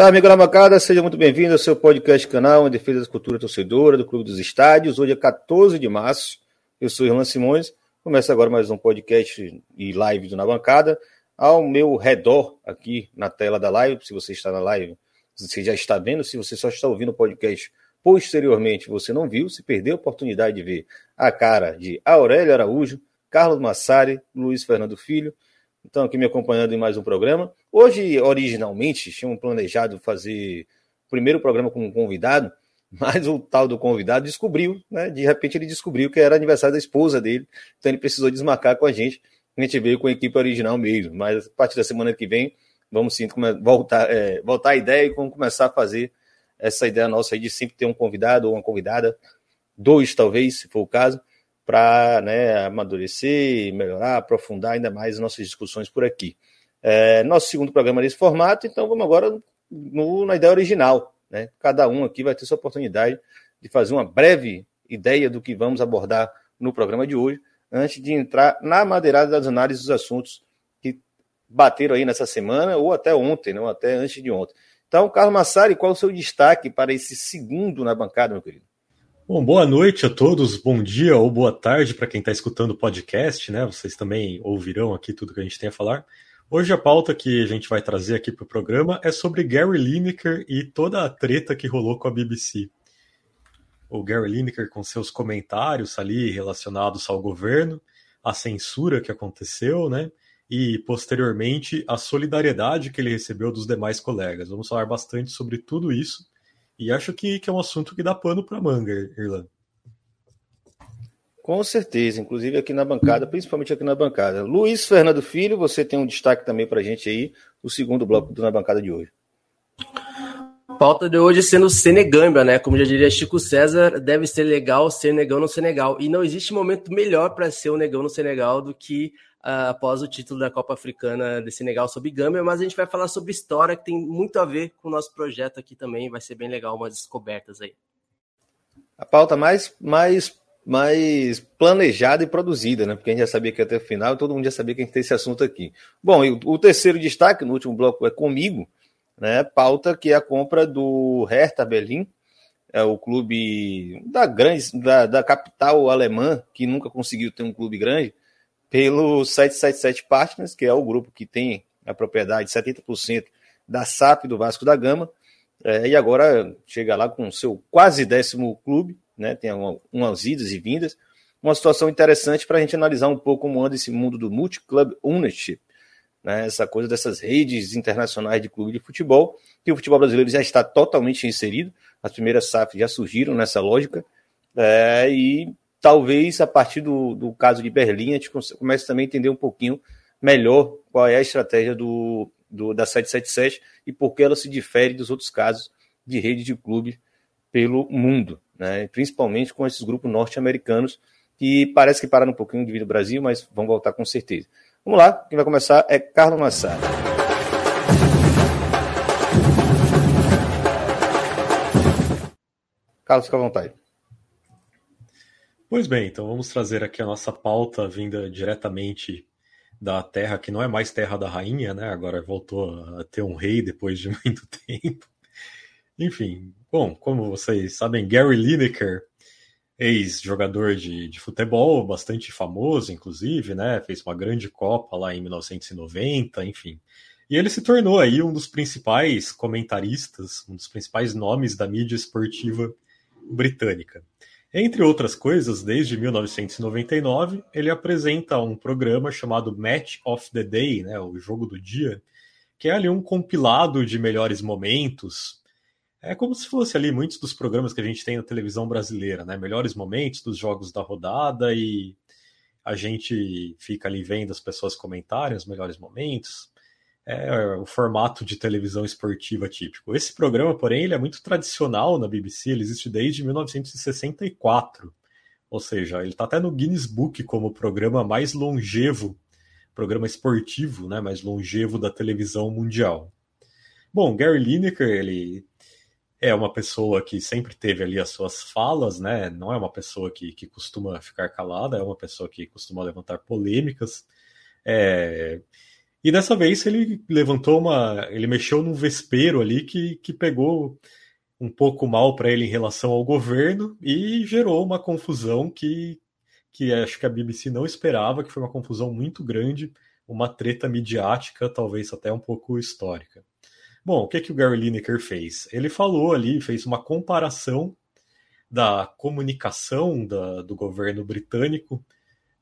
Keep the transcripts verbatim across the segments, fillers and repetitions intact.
Olá, amigo da bancada, seja muito bem-vindo ao seu podcast canal em defesa da cultura torcedora do Clube dos Estádios. Hoje é quatorze de março, eu sou Irlan Simões, começa agora mais um podcast e live do Na Bancada. Ao meu redor, aqui na tela da live, se você está na live, você já está vendo, se você só está ouvindo o podcast posteriormente, você não viu, se perdeu a oportunidade de ver a cara de Aurélio Araújo, Carlos Massari, Luiz Fernando Filho. Então, aqui me acompanhando em mais um programa. Hoje, originalmente, tinham planejado fazer o primeiro programa com um convidado, mas o tal do convidado descobriu, né? De repente ele descobriu que era aniversário da esposa dele, então ele precisou desmarcar com a gente. A gente veio com a equipe original mesmo, mas a partir da semana que vem, vamos sim voltar, é, voltar à ideia e vamos começar a fazer essa ideia nossa aí de sempre ter um convidado ou uma convidada, dois talvez, se for o caso, para, né, amadurecer, melhorar, aprofundar ainda mais as nossas discussões por aqui. É, nosso segundo programa nesse formato, então vamos agora no, na ideia original, né? Cada um aqui vai ter sua oportunidade de fazer uma breve ideia do que vamos abordar no programa de hoje, antes de entrar na madeirada das análises dos assuntos que bateram aí nessa semana, ou até ontem, não, até antes de ontem. Então, Carlos Massari, qual é o seu destaque para esse segundo na bancada, meu querido? Bom, boa noite a todos, bom dia ou boa tarde para quem está escutando o podcast, né? Vocês também ouvirão aqui tudo que a gente tem a falar. Hoje a pauta que a gente vai trazer aqui para o programa é sobre Gary Lineker e toda a treta que rolou com a B B C. O Gary Lineker com seus comentários ali relacionados ao governo, a censura que aconteceu, né? E posteriormente a solidariedade que ele recebeu dos demais colegas. Vamos falar bastante sobre tudo isso. E acho que, que é um assunto que dá pano para manga, Irlan. Com certeza, inclusive aqui na bancada, principalmente aqui na bancada. Luiz Fernando Filho, você tem um destaque também para a gente aí, o segundo bloco do Na Bancada de hoje. Pauta de hoje sendo Senegâmbia, né? Como já diria Chico César, deve ser legal ser negão no Senegal. E não existe momento melhor para ser um negão no Senegal do que uh, após o título da Copa Africana de Senegal sobre Gâmbia, mas a gente vai falar sobre história, que tem muito a ver com o nosso projeto aqui também, vai ser bem legal umas descobertas aí. A pauta mais, mais, mais planejada e produzida, né? Porque a gente já sabia que até o final, todo mundo já sabia que a gente tem esse assunto aqui. Bom, e o terceiro destaque, no último bloco, é comigo, né, pauta que é a compra do Hertha Berlin, é o clube da, grande, da, da capital alemã, que nunca conseguiu ter um clube grande, pelo sete sete sete Partners, que é o grupo que tem a propriedade setenta por cento da S A P do Vasco da Gama, é, e agora chega lá com o seu quase décimo clube, né, tem uma, umas idas e vindas, uma situação interessante para a gente analisar um pouco como anda esse mundo do multi-club ownership, né, essa coisa dessas redes internacionais de clube de futebol, que o futebol brasileiro já está totalmente inserido, as primeiras S A Fs já surgiram nessa lógica, é, e talvez a partir do, do caso de Berlim a gente comece também a entender um pouquinho melhor qual é a estratégia do, do, da sete sete sete e por que ela se difere dos outros casos de rede de clube pelo mundo, né, principalmente com esses grupos norte-americanos que parece que pararam um pouquinho de vir do Brasil, mas vão voltar com certeza. Vamos lá, quem vai começar é Carlos Massari. Carlos, fica à vontade. Pois bem, então vamos trazer aqui a nossa pauta vinda diretamente da terra, que não é mais terra da rainha, né? Agora voltou a ter um rei depois de muito tempo. Enfim, bom, como vocês sabem, Gary Lineker, ex-jogador de, de futebol, bastante famoso, inclusive, né? Fez uma grande Copa lá em mil novecentos e noventa, enfim. E ele se tornou aí um dos principais comentaristas, um dos principais nomes da mídia esportiva britânica. Entre outras coisas, desde mil novecentos e noventa e nove, ele apresenta um programa chamado Match of the Day, né? O jogo do dia, que é ali um compilado de melhores momentos. É como se fosse ali muitos dos programas que a gente tem na televisão brasileira, né? Melhores momentos dos jogos da rodada, e a gente fica ali vendo as pessoas comentarem os melhores momentos. É o formato de televisão esportiva típico. Esse programa, porém, ele é muito tradicional na B B C, ele existe desde mil novecentos e sessenta e quatro. Ou seja, ele está até no Guinness Book como o programa mais longevo, programa esportivo, né, mais longevo da televisão mundial. Bom, Gary Lineker, ele é uma pessoa que sempre teve ali as suas falas, né, não é uma pessoa que, que costuma ficar calada, é uma pessoa que costuma levantar polêmicas. É... E dessa vez ele levantou uma... ele mexeu num vespeiro ali que, que pegou um pouco mal para ele em relação ao governo e gerou uma confusão que, que acho que a B B C não esperava, que foi uma confusão muito grande, uma treta midiática, talvez até um pouco histórica. Bom, o que, que o Gary Lineker fez? Ele falou ali, fez uma comparação da comunicação da, do governo britânico,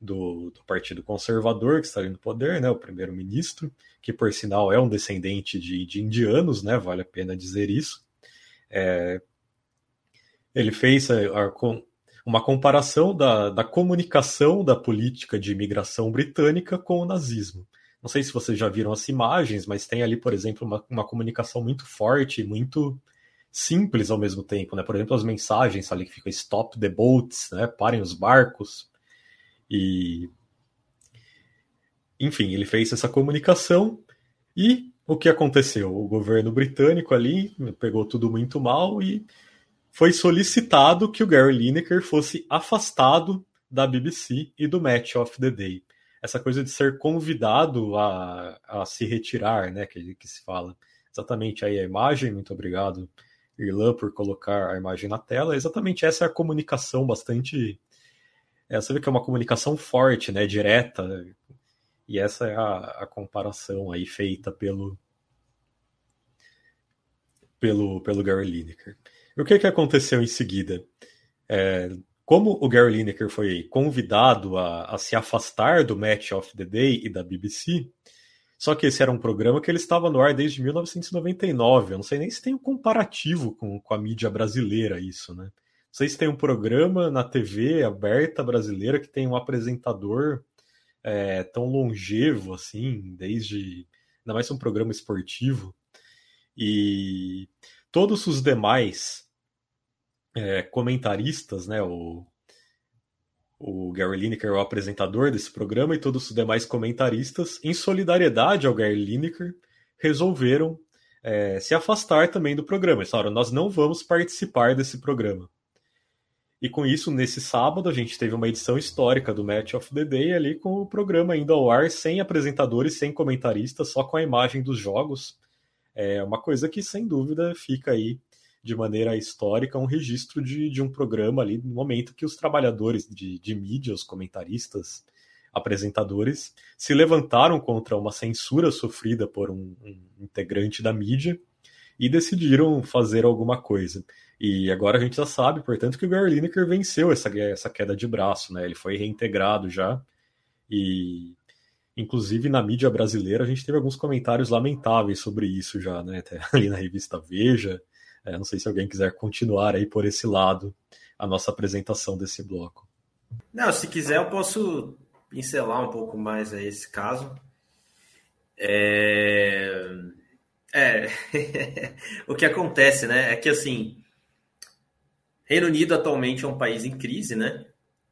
do, do Partido Conservador, que está ali no poder, né, o primeiro-ministro, que, por sinal, é um descendente de, de indianos, né, vale a pena dizer isso. É, ele fez a, a, uma comparação da, da comunicação da política de imigração britânica com o nazismo. Não sei se vocês já viram as imagens, mas tem ali, por exemplo, uma, uma comunicação muito forte e muito simples ao mesmo tempo, né? Por exemplo, as mensagens ali que ficam "Stop the boats", né? Parem os barcos. E... Enfim, ele fez essa comunicação e... O que aconteceu? O governo britânico ali pegou tudo muito mal e foi solicitado que o Gary Lineker fosse afastado da B B C e do Match of the Day. Essa coisa de ser convidado a, a se retirar, né, que, que se fala. Exatamente aí a imagem, muito obrigado, Irlan, por colocar a imagem na tela. Exatamente essa é a comunicação bastante... É, você vê que é uma comunicação forte, né, direta. E essa é a, a comparação aí feita pelo, pelo, pelo Gary Lineker. E o que, que aconteceu em seguida? É, como o Gary Lineker foi convidado a, a se afastar do Match of the Day e da B B C, só que esse era um programa que ele estava no ar desde mil novecentos e noventa e nove. Eu não sei nem se tem um comparativo com, com a mídia brasileira isso, né? Não sei se tem um programa na T V aberta brasileira que tem um apresentador... É, tão longevo assim, desde... ainda mais um programa esportivo. E todos os demais é, comentaristas, né, o, o Gary Lineker é o apresentador desse programa, e todos os demais comentaristas, em solidariedade ao Gary Lineker, resolveram é, se afastar também do programa. Eles falaram, nós não vamos participar desse programa. E com isso, nesse sábado, a gente teve uma edição histórica do Match of the Day ali com o programa indo ao ar, sem apresentadores, sem comentaristas, só com a imagem dos jogos. É uma coisa que, sem dúvida, fica aí de maneira histórica um registro de, de um programa ali, no momento que os trabalhadores de, de mídia, os comentaristas, apresentadores, se levantaram contra uma censura sofrida por um, um integrante da mídia e decidiram fazer alguma coisa. E agora a gente já sabe, portanto, que o Gary Lineker venceu essa, essa queda de braço, né? Ele foi reintegrado já. E, inclusive, na mídia brasileira, a gente teve alguns comentários lamentáveis sobre isso já, né? Até ali na revista Veja. É, não sei se alguém quiser continuar aí por esse lado a nossa apresentação desse bloco. Não, se quiser eu posso pincelar um pouco mais aí esse caso. É... É... O que acontece, né? É que, assim... Reino Unido atualmente é um país em crise, né?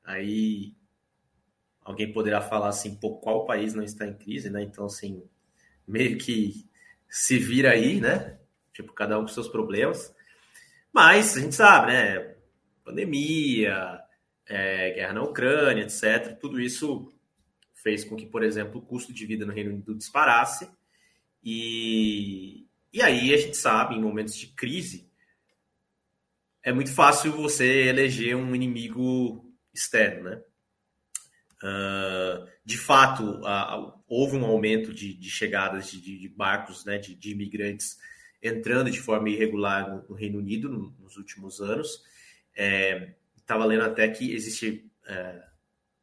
Aí alguém poderá falar assim, pô, qual país não está em crise, né? Então, assim, meio que se vira aí, né? Tipo, cada um com seus problemas. Mas a gente sabe, né? Pandemia, é, guerra na Ucrânia, etcétera. Tudo isso fez com que, por exemplo, o custo de vida no Reino Unido disparasse. E, e aí a gente sabe, em momentos de crise, é muito fácil você eleger um inimigo externo, né? Uh, de fato, uh, houve um aumento de, de chegadas de, de, de barcos, né, de, de imigrantes entrando de forma irregular no, no Reino Unido no, nos últimos anos. Estava é, lendo até que existe, é,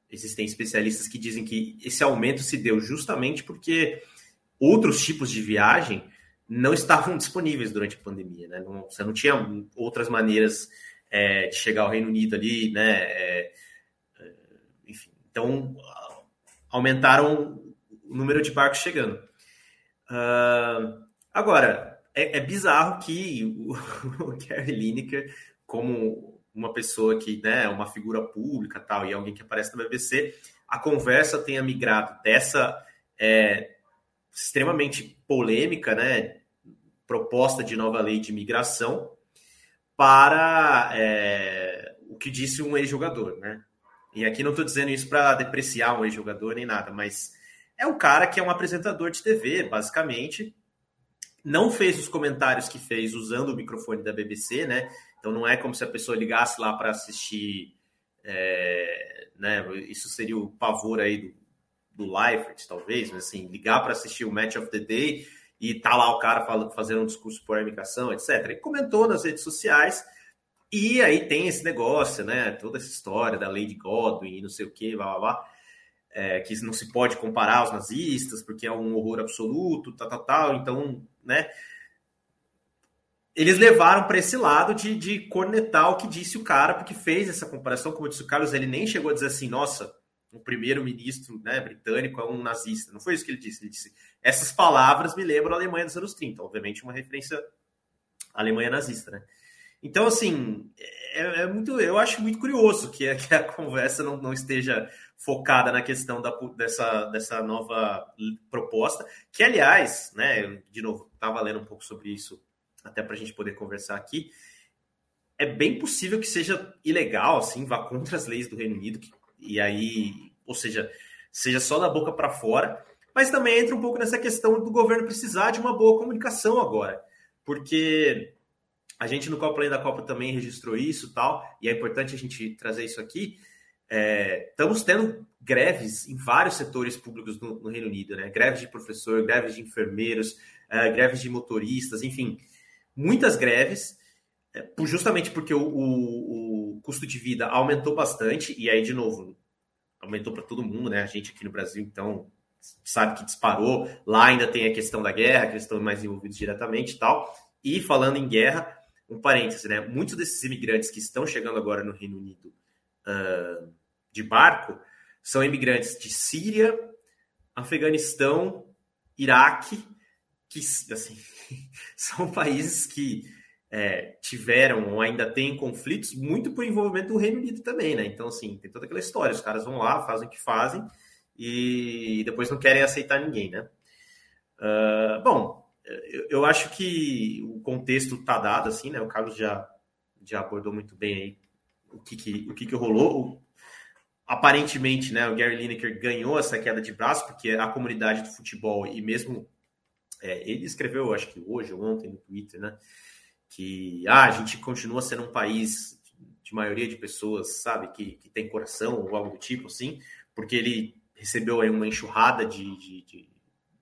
existem especialistas que dizem que esse aumento se deu justamente porque outros tipos de viagem não estavam disponíveis durante a pandemia, né? Não, você não tinha outras maneiras é, de chegar ao Reino Unido ali, né? É, enfim, então aumentaram o número de barcos chegando. Uh, agora, é, é bizarro que o, o Gary Lineker, como uma pessoa que, né, uma figura pública tal, e alguém que aparece na B B C, a conversa tenha migrado dessa é, extremamente polêmica, né, proposta de nova lei de imigração para é, o que disse um ex-jogador, né? E aqui não estou dizendo isso para depreciar um ex-jogador nem nada, mas é um cara que é um apresentador de T V, basicamente. Não fez os comentários que fez usando o microfone da B B C, né? Então não é como se a pessoa ligasse lá para assistir, é, né? Isso seria o pavor aí do, do Leifert, talvez, mas assim, ligar para assistir o Match of the Day e tá lá o cara falando, fazendo um discurso por imigração, etcétera. Ele comentou nas redes sociais. E aí tem esse negócio, né? Toda essa história da Lady Godwin e não sei o que, blá blá blá, é, que não se pode comparar aos nazistas porque é um horror absoluto, tal, tal, tal. Então, né? Eles levaram para esse lado de, de cornetar o que disse o cara, porque fez essa comparação. Como disse o Carlos, ele nem chegou a dizer assim, nossa, o primeiro-ministro, né, britânico é um nazista. Não foi isso que ele disse. Ele disse, essas palavras me lembram a Alemanha dos anos trinta. Obviamente, uma referência à Alemanha nazista, né? Então, assim, é, é muito, eu acho muito curioso que a, que a conversa não, não esteja focada na questão da, dessa, dessa nova proposta, que, aliás, né, eu, de novo, estava lendo um pouco sobre isso, até para a gente poder conversar aqui, é bem possível que seja ilegal, assim, vá contra as leis do Reino Unido, que, e aí, ou seja, seja só da boca para fora, mas também entra um pouco nessa questão do governo precisar de uma boa comunicação agora, porque a gente no Copa Além da Copa também registrou isso e tal, e é importante a gente trazer isso aqui. É, estamos tendo greves em vários setores públicos no, no Reino Unido, né? Greves de professor, greves de enfermeiros, é, greves de motoristas, enfim, muitas greves, é, por, justamente porque o, o, o custo de vida aumentou bastante, e aí, de novo, aumentou para todo mundo, né? A gente aqui no Brasil, então, sabe que disparou, lá ainda tem a questão da guerra, que eles estão mais envolvidos diretamente e tal, e falando em guerra, um parêntese, né? Muitos desses imigrantes que estão chegando agora no Reino Unido uh, de barco são imigrantes de Síria, Afeganistão, Iraque, que assim, são países que é, tiveram ou ainda têm conflitos muito por envolvimento do Reino Unido também, né? Então, assim, tem toda aquela história, os caras vão lá, fazem o que fazem e depois não querem aceitar ninguém, né? Uh, bom, eu acho que o contexto está dado, assim, né? O Carlos já, já abordou muito bem aí o que, que, o que, que rolou. Aparentemente, né, o Gary Lineker ganhou essa queda de braço, porque a comunidade do futebol, e mesmo é, ele escreveu, acho que hoje ou ontem no Twitter, né, que ah, a gente continua sendo um país de maioria de pessoas, sabe, que, que tem coração ou algo do tipo, assim, porque ele recebeu aí uma enxurrada de, de, de,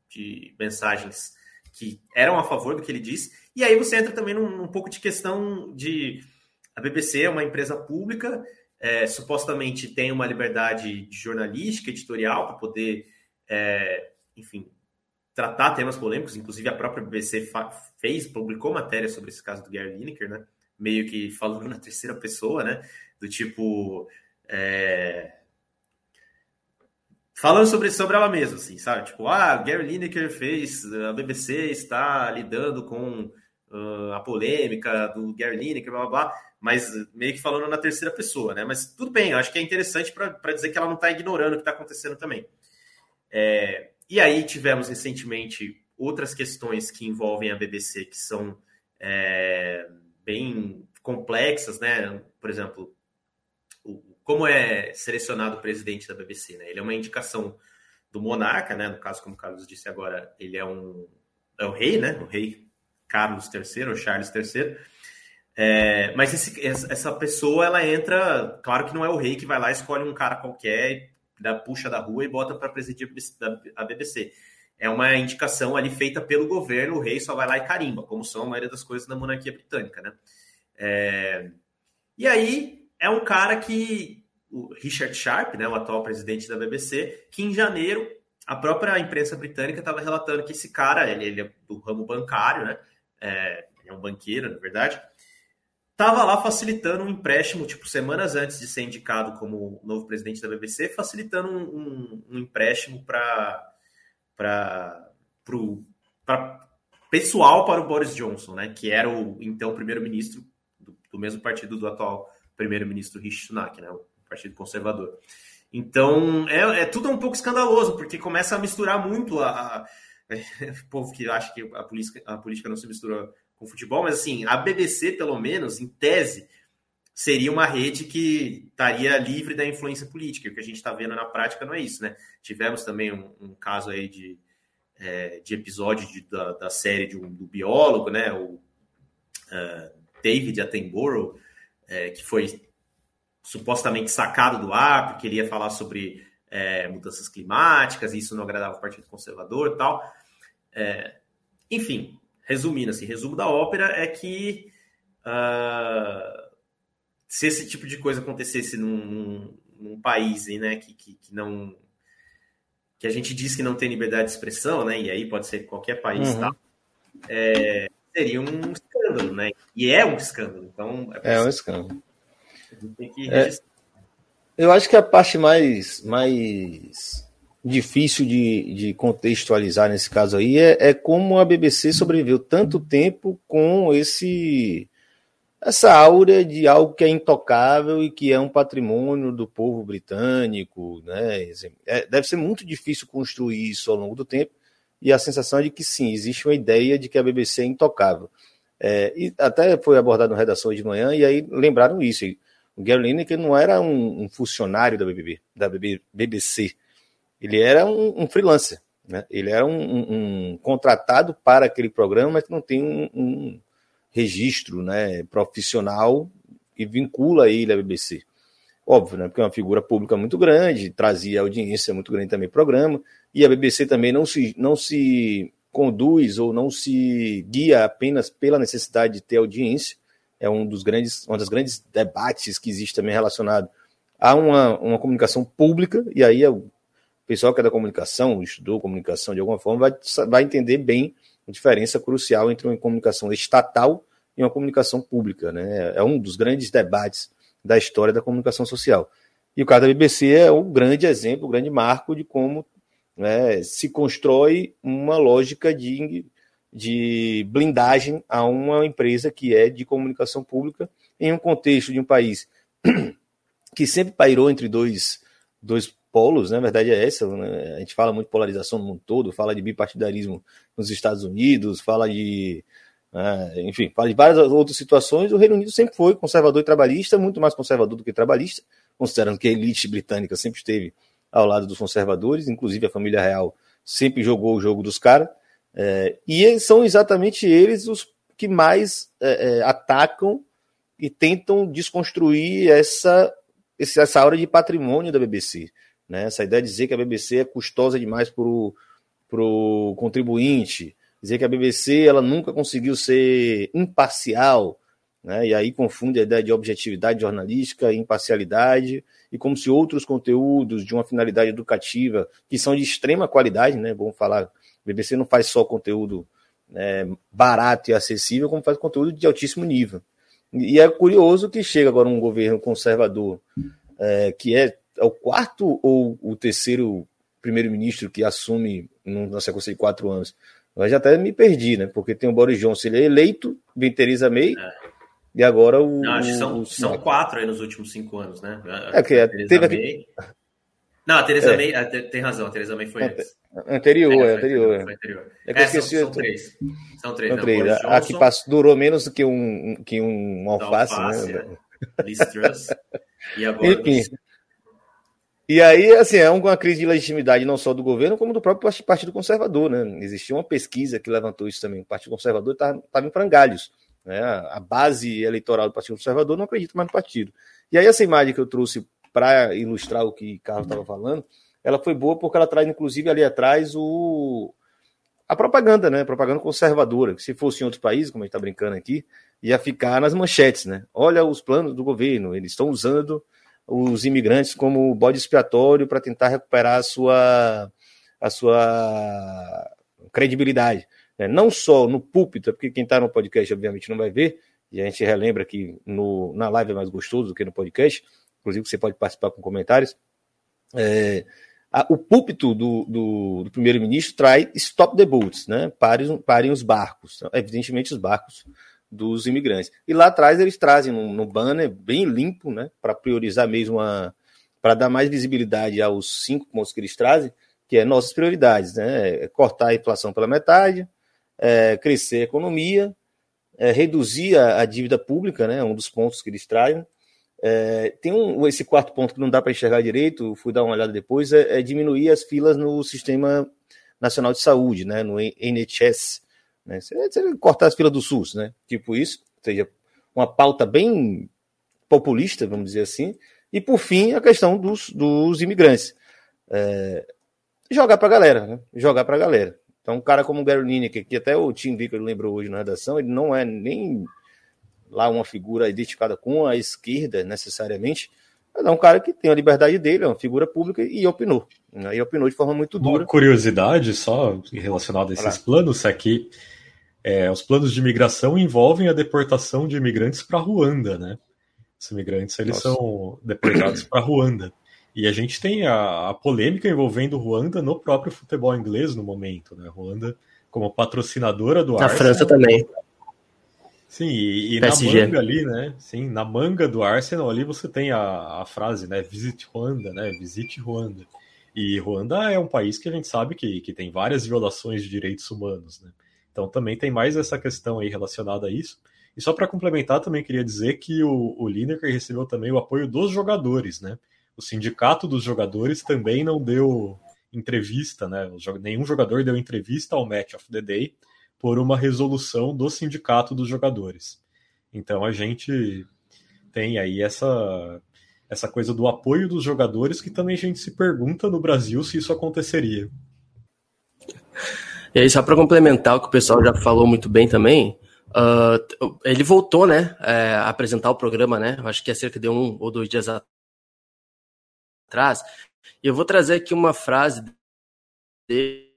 de mensagens que eram a favor do que ele disse, e aí você entra também num, num pouco de questão de... A B B C é uma empresa pública, é, supostamente tem uma liberdade jornalística, editorial, para poder, é, enfim, tratar temas polêmicos, inclusive a própria B B C fa- fez, publicou matéria sobre esse caso do Gary Lineker, né? Meio que falando na terceira pessoa, né? Do tipo... É... Falando sobre, sobre ela mesma, assim, sabe? Tipo, ah, Gary Lineker fez, a B B C está lidando com uh, a polêmica do Gary Lineker, blá, blá, blá, mas meio que falando na terceira pessoa, né? Mas tudo bem, eu acho que é interessante para dizer que ela não está ignorando o que está acontecendo também. É, e aí tivemos recentemente outras questões que envolvem a B B C que são é, bem complexas, né? Por exemplo, como é selecionado o presidente da B B C, né? Ele é uma indicação do monarca, né? No caso, como o Carlos disse agora, ele é um é o rei, né? O rei Carlos terceiro, ou Charles terceiro. É, mas esse, essa pessoa, ela entra... Claro que não é o rei que vai lá, escolhe um cara qualquer, da, puxa da rua e bota para presidir a B B C. É uma indicação ali feita pelo governo, o rei só vai lá e carimba, como são a maioria das coisas na monarquia britânica, né? É, e aí... É um cara que, o Richard Sharp, né, o atual presidente da B B C, que em janeiro a própria imprensa britânica estava relatando que esse cara, ele, ele é do ramo bancário, né? É, ele é um banqueiro, na verdade, estava lá facilitando um empréstimo, tipo, semanas antes de ser indicado como novo presidente da B B C, facilitando um, um, um empréstimo para pessoal para o Boris Johnson, né? Que era o então primeiro-ministro do, do mesmo partido do atual primeiro-ministro Rishi Sunak, né? O Partido Conservador. Então, é, é tudo um pouco escandaloso, porque começa a misturar muito a, a, o povo que acha que a política, a política não se mistura com o futebol, mas assim, a B B C, pelo menos, em tese, seria uma rede que estaria livre da influência política. O que a gente está vendo na prática não é isso, né? Tivemos também um, um caso aí de, é, de episódio de, da, da série de um, do biólogo, né? O uh, David Attenborough, é, que foi supostamente sacado do ar, porque ele ia falar sobre é, mudanças climáticas, e isso não agradava o Partido Conservador e tal. É, enfim, resumindo, assim, resumo da ópera é que uh, se esse tipo de coisa acontecesse num, num, num país, né, que, que, que, não, que a gente diz que não tem liberdade de expressão, né, e aí pode ser qualquer país, uhum. Tá, é, seria um escândalo, né? E é um escândalo. Então, é, é um escândalo. É, eu acho que a parte mais, mais difícil de, de contextualizar nesse caso aí é, é como a B B C sobreviveu tanto tempo com esse, essa áurea de algo que é intocável e que é um patrimônio do povo britânico, né? É, deve ser muito difícil construir isso ao longo do tempo, e a sensação é de que sim, existe uma ideia de que a B B C é intocável. É, e até foi abordado na redação de manhã, e aí lembraram isso. O Gary Lineker não era um, um funcionário da, B B B, da B B, B B C, ele era um, um freelancer, né? Ele era um, um contratado para aquele programa, mas não tem um, um registro, né, profissional e vincula ele à B B C. Óbvio, né, porque é uma figura pública muito grande, trazia audiência muito grande também para o programa, e a B B C também não se, não se conduz ou não se guia apenas pela necessidade de ter audiência. É um dos grandes, um dos grandes debates que existe também relacionado a uma, uma comunicação pública, e aí o pessoal que é da comunicação, estudou comunicação de alguma forma, vai, vai entender bem a diferença crucial entre uma comunicação estatal e uma comunicação pública, né? É um dos grandes debates da história da comunicação social. E o caso da B B C é um grande exemplo, um grande marco de como, né, se constrói uma lógica de... de blindagem a uma empresa que é de comunicação pública em um contexto de um país que sempre pairou entre dois, dois polos, né? A verdade é essa, né? A gente fala muito de polarização no mundo todo, fala de bipartidarismo nos Estados Unidos, fala de, ah, enfim, fala de várias outras situações. O Reino Unido sempre foi conservador e trabalhista, muito mais conservador do que trabalhista, considerando que a elite britânica sempre esteve ao lado dos conservadores, inclusive a família real sempre jogou o jogo dos caras. É, e são exatamente eles os que mais é, é, atacam e tentam desconstruir essa, essa aura de patrimônio da B B C, né? Essa ideia de dizer que a B B C é custosa demais para o contribuinte, dizer que a B B C ela nunca conseguiu ser imparcial, né? E aí confunde a ideia de objetividade jornalística e imparcialidade, e como se outros conteúdos de uma finalidade educativa, que são de extrema qualidade, né? Vamos falar... O B B C não faz só conteúdo, né, barato e acessível, como faz conteúdo de altíssimo nível. E é curioso que chega agora um governo conservador, é, que é, é o quarto ou o terceiro primeiro-ministro que assume na sequência de quatro anos. Eu já até me perdi, né? Porque tem o Boris Johnson, ele é eleito, vem Theresa May, é. E agora o... Não, acho que são, o são quatro aí nos últimos cinco anos, né? A, é, que é, teve aqui... Não, a Theresa é. May... A, tem razão, a Theresa May foi antes. Anterior, é, é anterior. Foi anterior. É, é, são, são três. São três. São não, três. A, a que passou, durou menos que um, que um alface, alface, né? É. Liz Truss. E agora... Enfim. E aí, assim, é uma crise de legitimidade não só do governo, como do próprio Partido Conservador, né? Existia uma pesquisa que levantou isso também. O Partido Conservador estava em frangalhos, né? A base eleitoral do Partido Conservador não acredita mais no partido. E aí, essa imagem que eu trouxe para ilustrar o que o Carlos estava falando, ela foi boa porque ela traz, inclusive, ali atrás o... a propaganda, né? A propaganda conservadora, que se fosse em outros países, como a gente está brincando aqui, ia ficar nas manchetes, né? Olha os planos do governo, eles estão usando os imigrantes como bode expiatório para tentar recuperar a sua, a sua credibilidade, né? Não só no púlpito, porque quem está no podcast obviamente não vai ver, e a gente relembra que no, na live é mais gostoso do que no podcast, inclusive você pode participar com comentários, é, a, o púlpito do, do, do primeiro-ministro traz stop the boats, né? Parem, parem os barcos, evidentemente os barcos dos imigrantes. E lá atrás eles trazem um, um banner bem limpo, né? Para priorizar mesmo, para dar mais visibilidade aos cinco pontos que eles trazem, que é nossas prioridades, né? É cortar a inflação pela metade, é, crescer a economia, é, reduzir a, a dívida pública, né? Um dos pontos que eles trazem. É, tem um, esse quarto ponto que não dá para enxergar direito, fui dar uma olhada depois, é, é diminuir as filas no Sistema Nacional de Saúde, né, no N H S, né, seria cortar as filas do SUS, né, tipo isso, ou seja, uma pauta bem populista, vamos dizer assim, e por fim a questão dos, dos imigrantes, é, jogar para a galera, né, jogar para a galera. Então um cara como o Gary Lineker, que até o Tim Vicker lembrou hoje na redação, ele não é nem... lá uma figura identificada com a esquerda, necessariamente, é um cara que tem a liberdade dele, é uma figura pública e opinou. Né? E opinou de forma muito dura. Uma curiosidade só relacionada a esses ah. planos é que é, os planos de imigração envolvem a deportação de imigrantes para Ruanda, né? Os imigrantes, eles Nossa. são deportados para Ruanda. E a gente tem a, a polêmica envolvendo Ruanda no próprio futebol inglês no momento, né? Ruanda como patrocinadora do Arsenal. Na França também. Sim, e, e na manga ali, né? Sim, na manga do Arsenal ali você tem a, a frase, né? Visit Ruanda, né? Visite Ruanda. E Ruanda é um país que a gente sabe que, que tem várias violações de direitos humanos, né? Então também tem mais essa questão aí relacionada a isso. E só para complementar, também queria dizer que o, o Lineker recebeu também o apoio dos jogadores, né? O sindicato dos jogadores também não deu entrevista, né? Nenhum jogador deu entrevista ao Match of the Day, por uma resolução do sindicato dos jogadores. Então a gente tem aí essa, essa coisa do apoio dos jogadores, que também a gente se pergunta no Brasil se isso aconteceria. E aí, só para complementar o que o pessoal já falou muito bem também, uh, ele voltou, né, a apresentar o programa, né? Acho que há cerca de um ou dois dias atrás. E eu vou trazer aqui uma frase dele,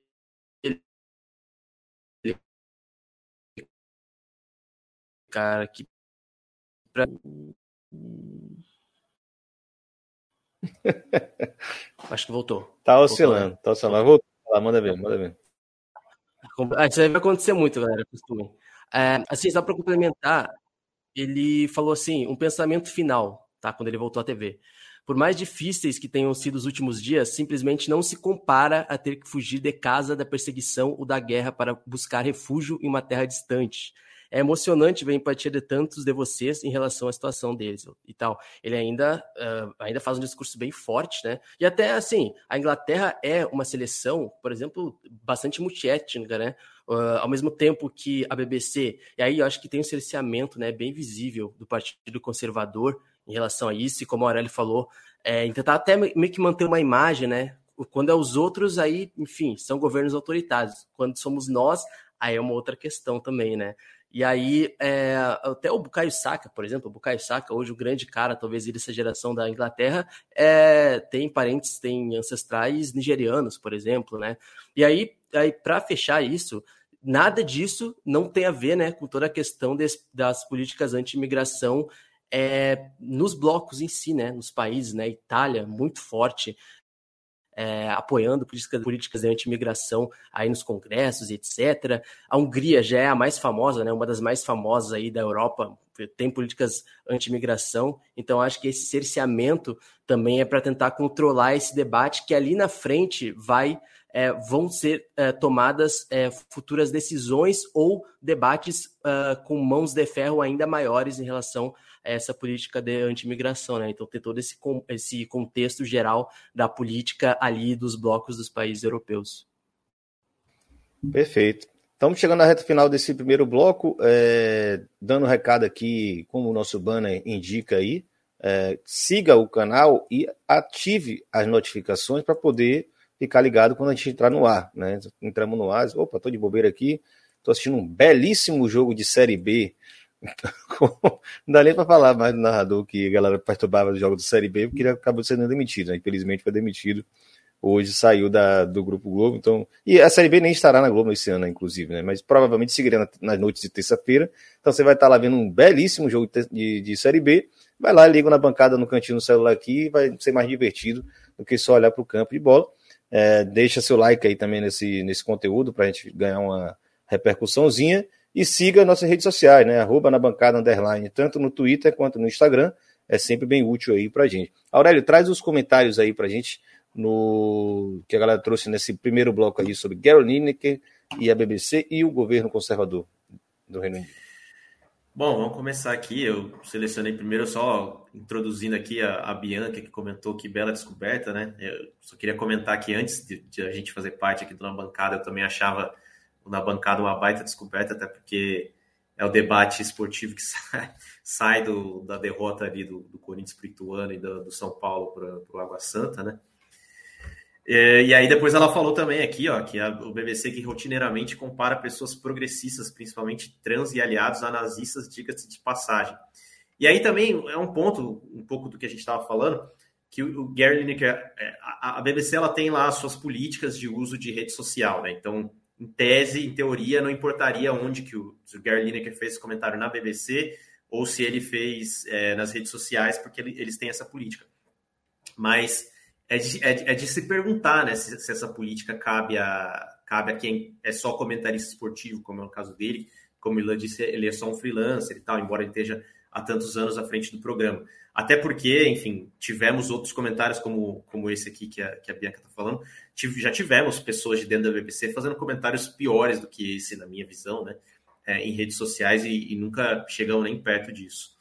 cara, que pra... acho que voltou. Tá oscilando, voltou, tá oscilando. Voltou. Ah, manda ver, manda ver. Isso aí vai acontecer muito, galera. É, assim, só para complementar, ele falou assim, um pensamento final, tá? Quando ele voltou à T V. Por mais difíceis que tenham sido os últimos dias, simplesmente não se compara a ter que fugir de casa, da perseguição ou da guerra para buscar refúgio em uma terra distante. É emocionante ver a empatia de tantos de vocês em relação à situação deles e tal. Ele ainda, uh, ainda faz um discurso bem forte, né? E até, assim, a Inglaterra é uma seleção, por exemplo, bastante multiétnica, né? Uh, ao mesmo tempo que a B B C... E aí eu acho que tem um cerceamento, né, bem visível do Partido Conservador em relação a isso. E como a Aurélio falou, é, tentar até meio que manter uma imagem, né? Quando é os outros, aí, enfim, são governos autoritários. Quando somos nós, aí é uma outra questão também, né? E aí, é, até o Bukayo Saka, por exemplo, o Bukayo Saka, hoje o grande cara, talvez, dessa geração da Inglaterra, é, tem parentes, tem ancestrais nigerianos, por exemplo, né? E aí, aí para fechar isso, nada disso não tem a ver, né, com toda a questão des, das políticas anti-imigração é, nos blocos em si, né, nos países, né? Itália, muito forte, É, apoiando políticas, políticas de anti-imigração aí nos congressos, etcétera. A Hungria já é a mais famosa, né, uma das mais famosas aí da Europa, tem políticas anti-imigração, então acho que esse cerceamento também é para tentar controlar esse debate, que ali na frente vai, é, vão ser é, tomadas é, futuras decisões ou debates uh, com mãos de ferro ainda maiores em relação essa política de anti-imigração, né? Então tem todo esse, esse contexto geral da política ali dos blocos dos países europeus. Perfeito. Estamos chegando à reta final desse primeiro bloco, é, dando um recado aqui, como o nosso banner indica aí, é, siga o canal e ative as notificações para poder ficar ligado quando a gente entrar no ar, né? Entramos no ar, opa, tô de bobeira aqui, tô assistindo um belíssimo jogo de Série B. Não dá nem para falar mais do narrador que a galera perturbava do jogo do Série B, porque ele acabou sendo demitido, né? Infelizmente foi demitido hoje saiu da, do Grupo Globo, então... E a Série B nem estará na Globo esse ano, inclusive, né? Mas provavelmente seguirá na, nas noites de terça-feira. Então você vai estar lá vendo um belíssimo jogo de, de Série B. Vai lá, liga na bancada, no cantinho do celular aqui, vai ser mais divertido do que só olhar para o campo de bola. É, deixa seu like aí também nesse, nesse conteúdo para a gente ganhar uma repercussãozinha. E siga nossas redes sociais, né? Arroba na bancada, underline, tanto no Twitter quanto no Instagram. É sempre bem útil aí pra gente. Aurélio, traz os comentários aí pra gente no... que a galera trouxe nesse primeiro bloco aí sobre Gary Lineker e a B B C e o governo conservador do Reino Unido. Bom, vamos começar aqui. Eu selecionei primeiro só introduzindo aqui a, a Bianca, que comentou que bela descoberta, né? Eu só queria comentar que antes de, de a gente fazer parte aqui do Na Bancada, eu também achava o Na Bancada uma baita descoberta, até porque é o debate esportivo que sai, sai do, da derrota ali do, do Corinthians para o Ituano e do, do São Paulo para o Água Santa, né? E, e aí depois ela falou também aqui, ó, que a, o B B C que rotineiramente compara pessoas progressistas, principalmente trans e aliados a nazistas, diga-se de passagem. E aí também é um ponto, um pouco do que a gente estava falando, que o, o Gary Lineker, a, a B B C, ela tem lá as suas políticas de uso de rede social, né? Então, em tese, em teoria, não importaria onde que o, o Gary Lineker fez esse comentário na B B C ou se ele fez é, nas redes sociais, porque ele, eles têm essa política. Mas é de, é de, é de se perguntar, né, se, se essa política cabe a, cabe a quem é só comentarista esportivo, como é o caso dele. Como ele disse, ele é só um freelancer e tal, embora ele esteja há tantos anos à frente do programa. Até porque, enfim, tivemos outros comentários como, como esse aqui que a, que a Bianca está falando. Tive, já tivemos pessoas de dentro da B B C fazendo comentários piores do que esse, na minha visão, né? É, em redes sociais e, e nunca chegamos nem perto disso.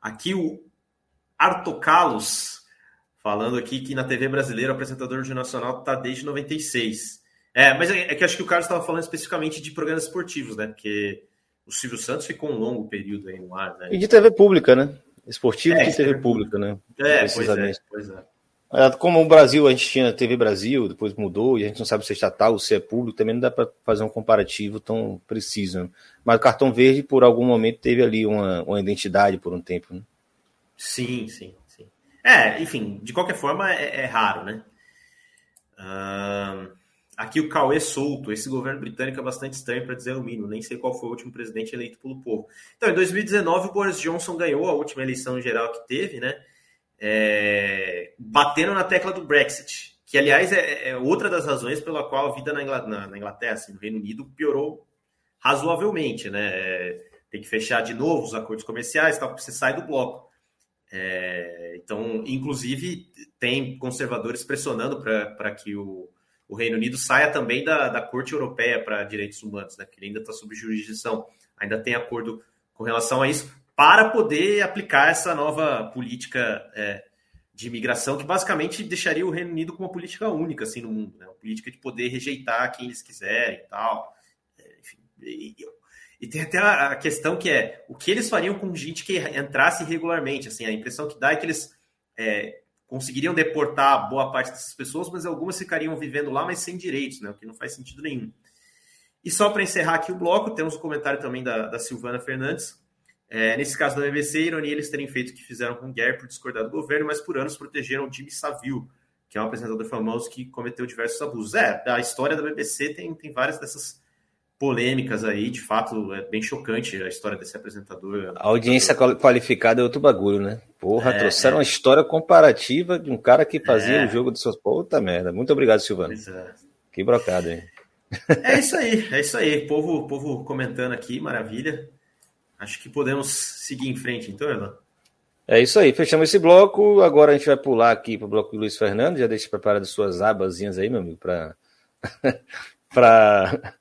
Aqui o Artocalos falando aqui que na T V brasileira o apresentador de Nacional está desde noventa e seis. É, mas é, é que acho que o Carlos estava falando especificamente de programas esportivos, né? Porque o Silvio Santos ficou um longo período aí no ar, né? E de T V pública, né? Esportivo é, de T V é, pública, né? É, precisamente. Pois é, pois é. Como o Brasil, a gente tinha T V Brasil, depois mudou, e a gente não sabe se é estatal ou se é público, também não dá para fazer um comparativo tão preciso, né? Mas o Cartão Verde, por algum momento, teve ali uma, uma identidade por um tempo, né? Sim, sim, sim. É, enfim, de qualquer forma, é, é raro, né? Ahn... Uh... Aqui o Cauê Souto, esse governo britânico é bastante estranho, para dizer o mínimo, nem sei qual foi o último presidente eleito pelo povo. Então, em dois mil e dezenove, o Boris Johnson ganhou a última eleição geral que teve, né? É... Batendo na tecla do Brexit, que, aliás, é outra das razões pela qual a vida na Inglaterra, na Inglaterra assim, no Reino Unido, piorou razoavelmente, né? É... Tem que fechar de novo os acordos comerciais, tal, porque você sai do bloco. É... Então, inclusive, tem conservadores pressionando para que o o Reino Unido saia também da, da Corte Europeia para Direitos Humanos, né? Que ele ainda está sob jurisdição, ainda tem acordo com relação a isso, para poder aplicar essa nova política é, de imigração, que basicamente deixaria o Reino Unido com uma política única assim, no mundo, né? Uma política de poder rejeitar quem eles quiserem e tal. É, enfim, e, e tem até a questão que é o que eles fariam com gente que entrasse irregularmente. Assim, a impressão que dá é que eles... É, conseguiriam deportar boa parte dessas pessoas, mas algumas ficariam vivendo lá, mas sem direitos, né? O que não faz sentido nenhum. E só para encerrar aqui o bloco, temos um comentário também da, da Silvana Fernandes. É, nesse caso da B B C, ironia eles terem feito o que fizeram com o Gary por discordar do governo, mas por anos protegeram o Jimmy Savile, que é um apresentador famoso que cometeu diversos abusos. É, a história da B B C tem, tem várias dessas polêmicas aí, de fato, é bem chocante a história desse apresentador. A audiência qualificada é outro bagulho, né? Porra, é, trouxeram é. uma história comparativa de um cara que fazia é. o jogo de seus... Puta merda. Muito obrigado, Silvano. É. Que brocado, hein? É isso aí, é isso aí. Povo, povo comentando aqui, maravilha. Acho que podemos seguir em frente, então, Elan. É isso aí, fechamos esse bloco. Agora a gente vai pular aqui pro bloco do Luiz Fernando. Já deixa preparado suas abazinhas aí, meu amigo, pra... para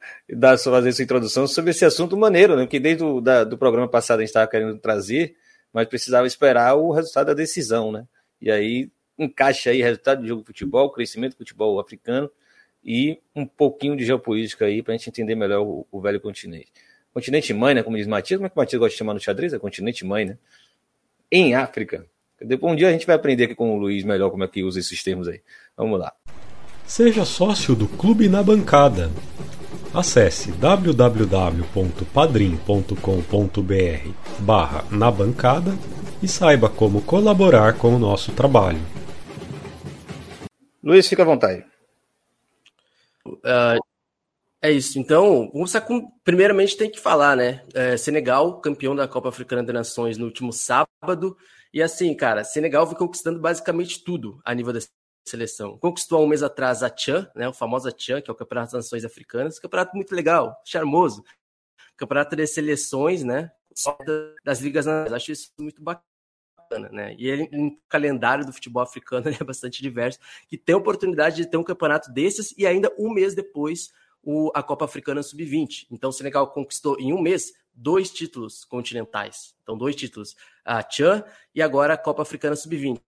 fazer essa introdução sobre esse assunto maneiro, né? Que desde o da, do programa passado a gente estava querendo trazer, mas precisava esperar o resultado da decisão, né? E aí encaixa aí resultado do jogo de futebol, crescimento do futebol africano e um pouquinho de geopolítica aí para a gente entender melhor o, o velho continente. Continente mãe, né? Como diz Matias, como é que o Matias gosta de chamar no xadrez? É continente mãe, né? Em África. Depois um dia a gente vai aprender aqui com o Luiz melhor como é que usa esses termos aí. Vamos lá. Seja sócio do Clube na Bancada. Acesse www.padrim.com.br barra na bancada e saiba como colaborar com o nosso trabalho. Luiz, fica à vontade. Uh, é isso. Então, vamos começar com... Primeiramente, tem que falar, né? É, Senegal, campeão da Copa Africana das Nações no último sábado. E assim, cara, Senegal vem conquistando basicamente tudo a nível da seleção. Conquistou há um mês atrás a CHAN, né? O famoso CHAN, que é o Campeonato das Nações Africanas. Campeonato muito legal, charmoso. Campeonato das seleções, né? Das ligas nacionais. Acho isso muito bacana. Né? E ele, um calendário do futebol africano, ele é bastante diverso, que tem a oportunidade de ter um campeonato desses e ainda um mês depois o, a Copa Africana sub vinte. Então o Senegal conquistou em um mês dois títulos continentais. Então dois títulos, a CHAN e agora a Copa Africana sub vinte.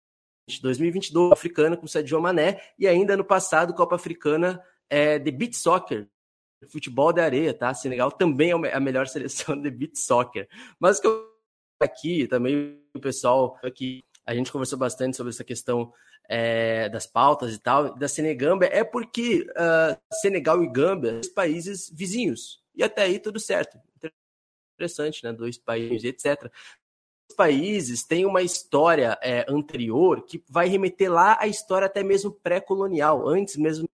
dois mil e vinte e dois, africana com o Sadio Mané e ainda no passado Copa Africana é, de Beach Soccer. Futebol da areia, tá? Senegal também é a melhor seleção de Beach Soccer. Mas o que eu aqui também o pessoal aqui, a gente conversou bastante sobre essa questão é, das pautas e tal, da Senegâmbia, é porque uh, Senegal e Gâmbia são países vizinhos, e até aí tudo certo, interessante, né, dois países, etcétera. Os países têm uma história é, anterior que vai remeter lá à história até mesmo pré-colonial, antes mesmo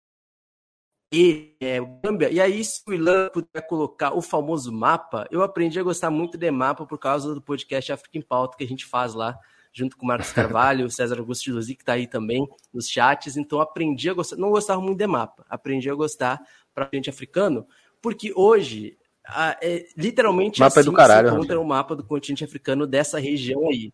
e é, Gâmbia. E aí, se o Ilan puder colocar o famoso mapa, eu aprendi a gostar muito de mapa por causa do podcast África em Pauta que a gente faz lá, junto com o Marcos Carvalho, o César Augusto de Luzi, que está aí também nos chats. Então, aprendi a gostar, não gostava muito de mapa, aprendi a gostar para gente africano, porque hoje, a, é, literalmente, mapa assim, é do caralho, se encontra o um mapa do continente africano dessa região aí.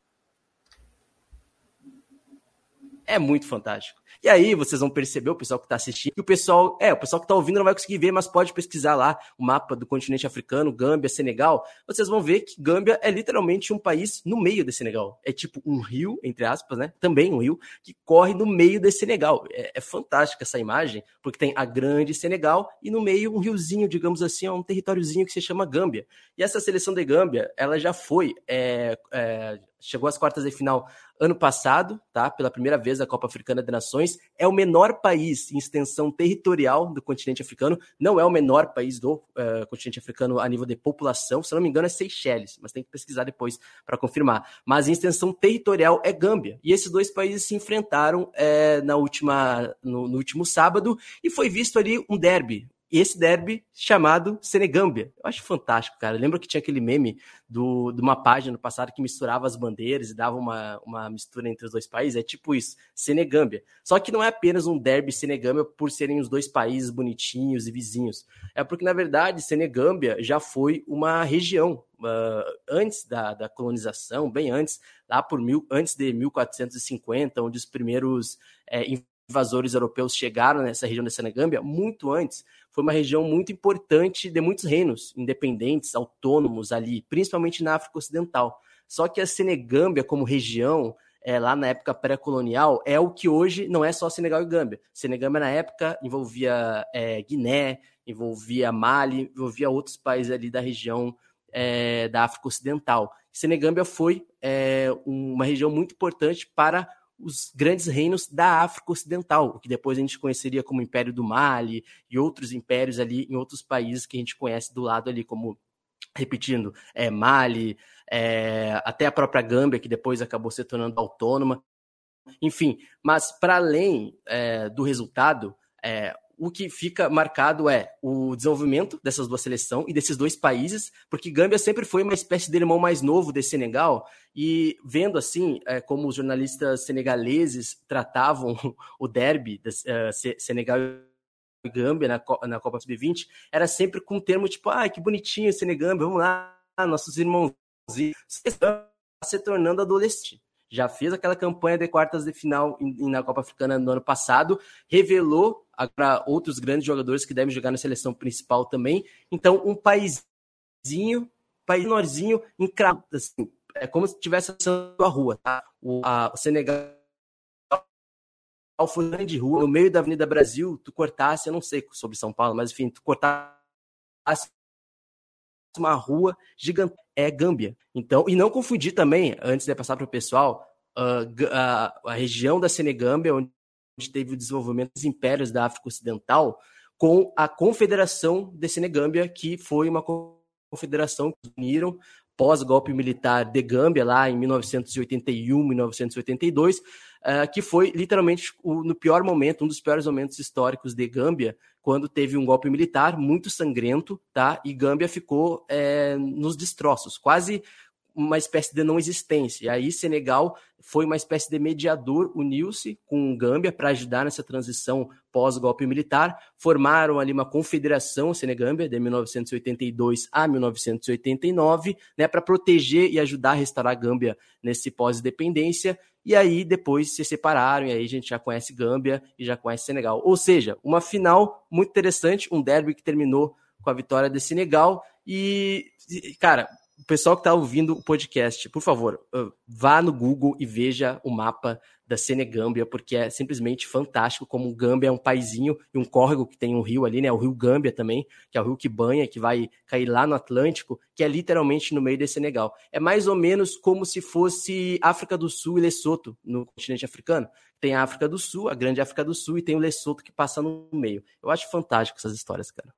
É muito fantástico. E aí vocês vão perceber, o pessoal que está assistindo, que o pessoal, é, o pessoal que está ouvindo não vai conseguir ver, mas pode pesquisar lá o mapa do continente africano, Gâmbia, Senegal. Vocês vão ver que Gâmbia é literalmente um país no meio do Senegal. É tipo um rio, entre aspas, né? Também um rio que corre no meio do Senegal. É, é fantástica essa imagem, porque tem a grande Senegal e no meio um riozinho, digamos assim, é um territóriozinho que se chama Gâmbia. E essa seleção de Gâmbia, ela já foi... É, é, chegou às quartas de final ano passado, tá? Pela primeira vez a Copa Africana de Nações, é o menor país em extensão territorial do continente africano, não é o menor país do uh, continente africano a nível de população, se não me engano é Seychelles, mas tem que pesquisar depois para confirmar, mas em extensão territorial é Gâmbia, e esses dois países se enfrentaram é, na última, no, no último sábado, e foi visto ali um derby. E esse derby chamado Senegâmbia. Eu acho fantástico, cara. Lembra que tinha aquele meme do, de uma página no passado que misturava as bandeiras e dava uma, uma mistura entre os dois países? É tipo isso, Senegâmbia. Só que não é apenas um derby Senegâmbia por serem os dois países bonitinhos e vizinhos. É porque, na verdade, Senegâmbia já foi uma região uh, antes da, da colonização, bem antes, lá por mil, antes de mil quatrocentos e cinquenta, onde os primeiros... É, invasores europeus chegaram nessa região da Senegâmbia muito antes, foi uma região muito importante de muitos reinos independentes, autônomos ali, principalmente na África Ocidental. Só que a Senegâmbia como região, é, lá na época pré-colonial, é o que hoje não é só Senegal e Gâmbia. Senegâmbia na época envolvia é, Guiné, envolvia Mali, envolvia outros países ali da região é, da África Ocidental. Senegâmbia foi é, uma região muito importante para os grandes reinos da África Ocidental, o que depois a gente conheceria como Império do Mali e outros impérios ali em outros países que a gente conhece do lado ali, como, repetindo, é, Mali, é, até a própria Gâmbia, que depois acabou se tornando autônoma. Enfim, mas para além é, do resultado, é, o que fica marcado é o desenvolvimento dessas duas seleções e desses dois países, porque Gâmbia sempre foi uma espécie de irmão mais novo de Senegal, e vendo assim é, como os jornalistas senegaleses tratavam o derby das, uh, Senegal e Gâmbia na, Co- na Copa sub vinte, era sempre com um termo tipo, ah, que bonitinho Senegâmbia, vamos lá, nossos irmãos se tornando adolescente. Já fez aquela campanha de quartas de final na Copa Africana no ano passado, revelou para outros grandes jogadores que devem jogar na seleção principal também. Então, um paizinho, país menorzinho, encravado, assim, é como se estivesse passando a rua, tá? O, a, o Senegal foi grande rua, no meio da Avenida Brasil, tu cortasse, eu não sei sobre São Paulo, mas enfim, tu cortasse uma rua gigante, é Gâmbia. Então, e não confundir também, antes de passar para o pessoal, uh, uh, a região da Senegâmbia, onde teve o desenvolvimento dos impérios da África Ocidental, com a Confederação de Senegâmbia, que foi uma confederação que uniram pós-golpe militar de Gâmbia, lá em mil novecentos e oitenta e um, mil novecentos e oitenta e dois, uh, que foi literalmente o, no pior momento, um dos piores momentos históricos de Gâmbia, quando teve um golpe militar muito sangrento, tá? E Gâmbia ficou é, nos destroços, quase uma espécie de não existência. E aí Senegal foi uma espécie de mediador, uniu-se com Gâmbia para ajudar nessa transição pós-golpe militar, formaram ali uma confederação Senegâmbia de mil novecentos e oitenta e dois a mil novecentos e oitenta e nove, né, para proteger e ajudar a restaurar a Gâmbia nesse pós-independência, e aí depois se separaram, e aí a gente já conhece Gâmbia e já conhece Senegal. Ou seja, uma final muito interessante, um derby que terminou com a vitória de Senegal, e, cara... O pessoal que está ouvindo o podcast, por favor, vá no Google e veja o mapa da Senegâmbia, porque é simplesmente fantástico como o Gâmbia é um paizinho e um córrego que tem um rio ali, né? O Rio Gâmbia também, que é o rio que banha, que vai cair lá no Atlântico, que é literalmente no meio de Senegal. É mais ou menos como se fosse África do Sul e Lessoto no continente africano. Tem a África do Sul, a grande África do Sul, e tem o Lessoto que passa no meio. Eu acho fantástico essas histórias, cara.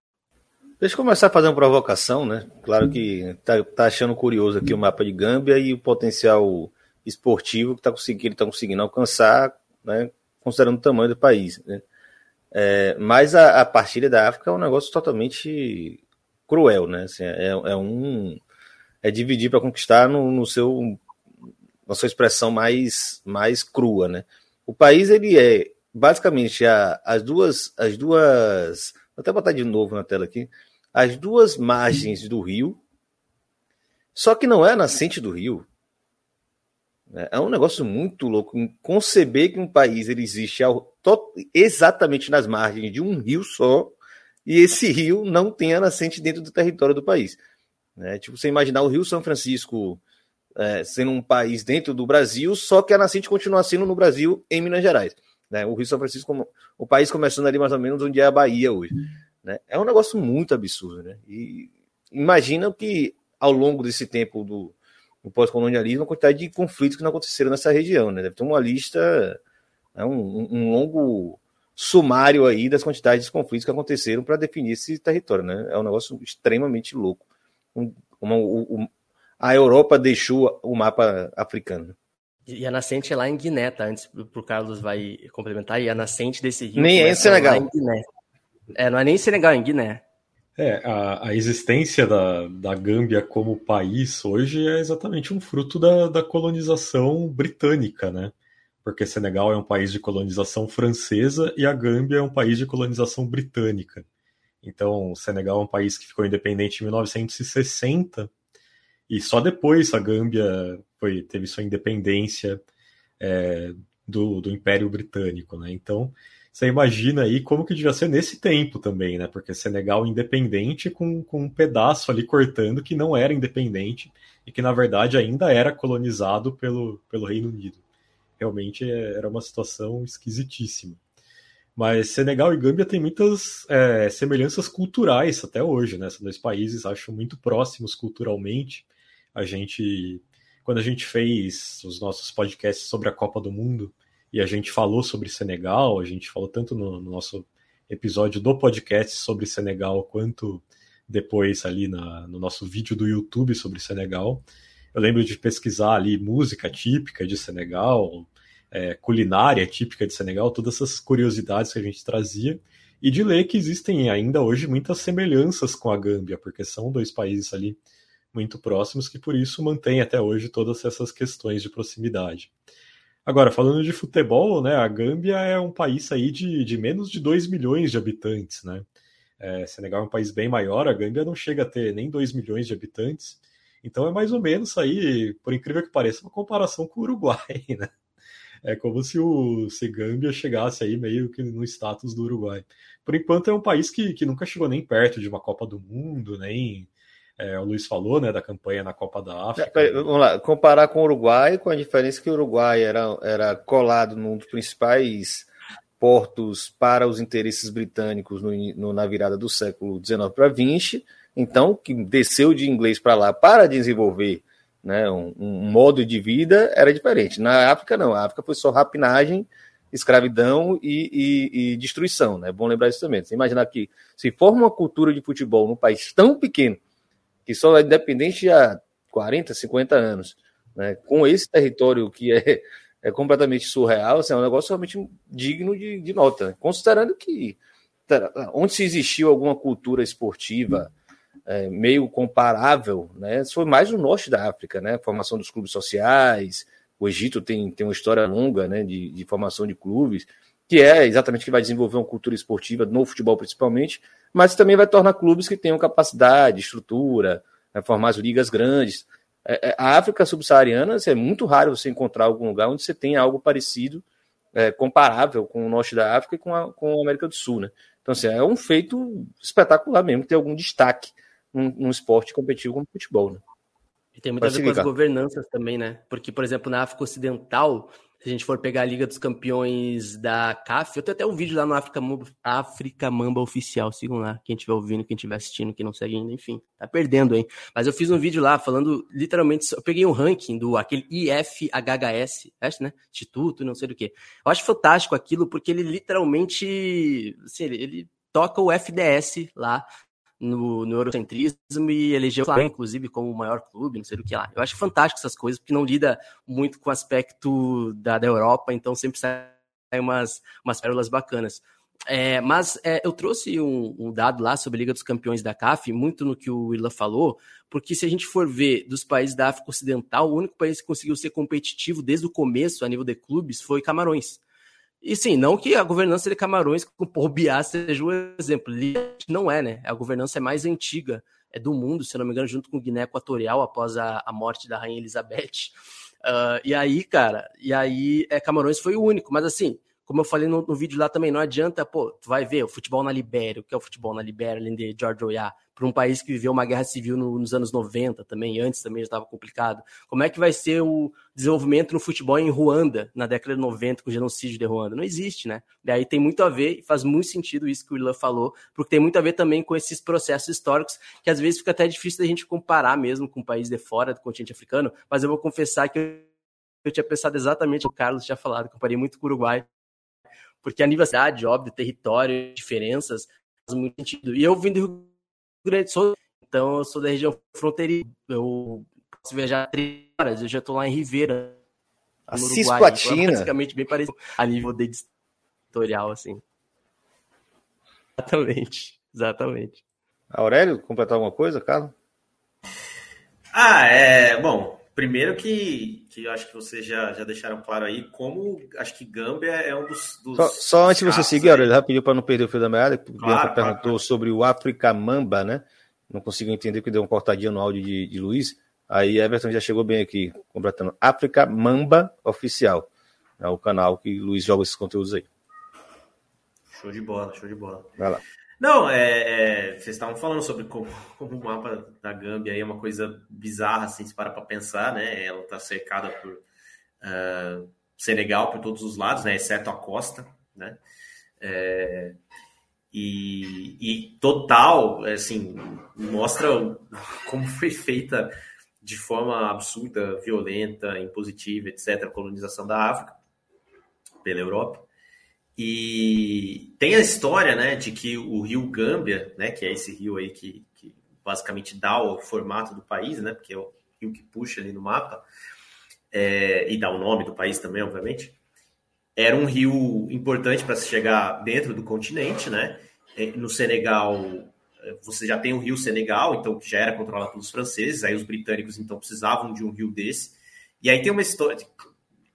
Deixa eu começar a fazer uma provocação, né? Claro que tá, tá achando curioso aqui o mapa de Gâmbia e o potencial esportivo que tá conseguindo, tá conseguindo alcançar, né? Considerando o tamanho do país, né? É, mas a, a partilha da África é um negócio totalmente cruel, né? Assim, é, é um é dividir para conquistar no, no seu na sua expressão mais mais crua, né? O país ele é basicamente a, as duas as duas vou até botar de novo na tela aqui. As duas margens do rio, só que não é a nascente do rio. É um negócio muito louco conceber que um país ele existe ao, to, exatamente nas margens de um rio só, e esse rio não tem a nascente dentro do território do país. É, tipo, você imaginar o Rio São Francisco é, sendo um país dentro do Brasil, só que a nascente continua sendo no Brasil, em Minas Gerais. Né? O Rio São Francisco, o país começando ali mais ou menos onde é a Bahia hoje. Né? É um negócio muito absurdo, né? E imagina que ao longo desse tempo do, do pós-colonialismo, a quantidade de conflitos que não aconteceram nessa região, né? Deve ter uma lista, né? um, um longo sumário aí das quantidades de conflitos que aconteceram para definir esse território, né? É um negócio extremamente louco. Um, uma, um, a Europa deixou o mapa africano. E a nascente é lá em Guiné, tá? Antes pro Carlos vai complementar. E a nascente desse rio... Nem é em Senegal. Em Guiné. É, não é nem em Senegal, é em Guiné. É, a, a existência da, da Gâmbia como país hoje é exatamente um fruto da, da colonização britânica, né? Porque Senegal é um país de colonização francesa e a Gâmbia é um país de colonização britânica. Então, o Senegal é um país que ficou independente em mil novecentos e sessenta, e só depois a Gâmbia foi, teve sua independência é, do, do Império Britânico, né? Então, você imagina aí como que devia ser nesse tempo também, né? Porque Senegal independente com, com um pedaço ali cortando que não era independente e que, na verdade, ainda era colonizado pelo, pelo Reino Unido. Realmente era uma situação esquisitíssima. Mas Senegal e Gâmbia têm muitas é, semelhanças culturais até hoje, né? São dois países, acho, muito próximos culturalmente. A gente, quando a gente fez os nossos podcasts sobre a Copa do Mundo e a gente falou sobre Senegal, a gente falou tanto no, no nosso episódio do podcast sobre Senegal quanto depois ali na, no nosso vídeo do YouTube sobre Senegal. Eu lembro de pesquisar ali música típica de Senegal, é, culinária típica de Senegal, todas essas curiosidades que a gente trazia, e de ler que existem ainda hoje muitas semelhanças com a Gâmbia, porque são dois países ali muito próximos que por isso mantém até hoje todas essas questões de proximidade. Agora, falando de futebol, né, a Gâmbia é um país aí de, de menos de dois milhões de habitantes, né? É, Senegal é um país bem maior, a Gâmbia não chega a ter nem dois milhões de habitantes, então é mais ou menos aí, por incrível que pareça, uma comparação com o Uruguai, né? É como se o se Gâmbia chegasse aí meio que no status do Uruguai. Por enquanto é um país que, que nunca chegou nem perto de uma Copa do Mundo, nem... É, o Luiz falou, né, da campanha na Copa da África. É, vamos lá, comparar com o Uruguai, com a diferença que o Uruguai era, era colado num dos principais portos para os interesses britânicos no, no, na virada do século dezenove para vinte, então, que desceu de inglês para lá para desenvolver, né, um, um modo de vida era diferente. Na África, não. A África foi só rapinagem, escravidão e, e, e destruição. Né? É bom lembrar isso também. Você imaginar que se forma uma cultura de futebol num país tão pequeno que só é independente há quarenta, cinquenta anos, né? Com esse território que é, é completamente surreal, assim, é um negócio realmente digno de, de nota, né? Considerando que onde se existiu alguma cultura esportiva é, meio comparável, né? Foi mais no norte da África, né? A formação dos clubes sociais, o Egito tem, tem uma história longa, né? de, de formação de clubes, que é exatamente que vai desenvolver uma cultura esportiva no futebol principalmente, mas também vai tornar clubes que tenham capacidade, estrutura, né? Formar as ligas grandes. É, a África subsaariana, assim, é muito raro você encontrar algum lugar onde você tem algo parecido, é, comparável com o norte da África e com a, com a América do Sul, né? Então, assim, é um feito espetacular mesmo, ter algum destaque num, num esporte competitivo como o futebol, né? E tem muita a ver com as governanças também, né? Porque, por exemplo, na África Ocidental, se a gente for pegar a Liga dos Campeões da C A F, eu tenho até um vídeo lá no África Mamba, África Mamba Oficial, sigam lá, quem estiver ouvindo, quem estiver assistindo, quem não segue ainda, enfim, tá perdendo, hein? Mas eu fiz um vídeo lá falando, literalmente, eu peguei um ranking do aquele I F H H S, acho, né? Instituto, não sei do quê. Eu acho fantástico aquilo, porque ele literalmente, assim, ele, ele toca o F D S lá, No, no eurocentrismo e elegeu o Flamengo, inclusive, como o maior clube, não sei do que lá. Eu acho fantástico essas coisas, porque não lida muito com o aspecto da, da Europa, então sempre sai umas, umas pérolas bacanas. É, mas é, eu trouxe um, um dado lá sobre a Liga dos Campeões da C A F, muito no que o Irlan falou, porque se a gente for ver dos países da África Ocidental, o único país que conseguiu ser competitivo desde o começo a nível de clubes foi Camarões. E sim, não que a governança de Camarões com o Paul Biá seja um exemplo, não é, né? A governança é mais antiga é do mundo, se não me engano, junto com Guiné Equatorial, após a, a morte da Rainha Elizabeth. Uh, e aí, cara, e aí é, Camarões foi o único, mas assim, como eu falei no, no vídeo lá também, não adianta, pô, tu vai ver o futebol na Libéria, o que é o futebol na Libéria, além de George Weah, para um país que viveu uma guerra civil no, nos anos noventa também, antes também já estava complicado. Como é que vai ser o desenvolvimento no futebol em Ruanda, na década de noventa, com o genocídio de Ruanda? Não existe, né? Daí tem muito a ver, e faz muito sentido isso que o Ilan falou, porque tem muito a ver também com esses processos históricos, que às vezes fica até difícil da gente comparar mesmo com um país de fora do continente africano, mas eu vou confessar que eu, eu tinha pensado exatamente o que o Carlos tinha falado, comparei muito com o Uruguai, porque a nível da cidade, óbvio, território, diferenças, faz muito sentido. E eu vim do Rio Grande do Sul, então eu sou da região fronteiriça, eu posso viajar três horas, eu já estou lá em Rivera, no Uruguai, então é praticamente bem parecido a nível de editorial, assim. Exatamente, exatamente. Aurélio, completar alguma coisa, Carlos? Ah, é, bom... Primeiro que, que eu acho que vocês já, já deixaram claro aí como acho que Gâmbia é um dos... dos só, só antes de você seguir, Aurélio, ele rapidinho para não perder o fio da meada, que claro, o Bianca perguntou claro. sobre o África Mamba, né? Não consigo entender porque deu um cortadinho no áudio de, de Luiz. Aí Everton já chegou bem aqui, completando África Mamba Oficial. É o canal que o Luiz joga esses conteúdos aí. Show de bola, show de bola. Vai lá. Não, é, é, vocês estavam falando sobre como, como o mapa da Gâmbia é uma coisa bizarra, assim, se para para pensar, né? Ela está cercada por uh, Senegal por todos os lados, né? Exceto a costa, né? É, e, e total, assim, mostra como foi feita de forma absurda, violenta, impositiva, etcétera, a colonização da África pela Europa. E tem a história, né, de que o Rio Gâmbia, né, que é esse rio aí que, que basicamente dá o formato do país, né, porque é o rio que puxa ali no mapa, é, e dá o nome do país também, obviamente, era um rio importante para se chegar dentro do continente, né, no Senegal você já tem o Rio Senegal, então que já era controlado pelos franceses, aí os britânicos então precisavam de um rio desse, e aí tem uma história,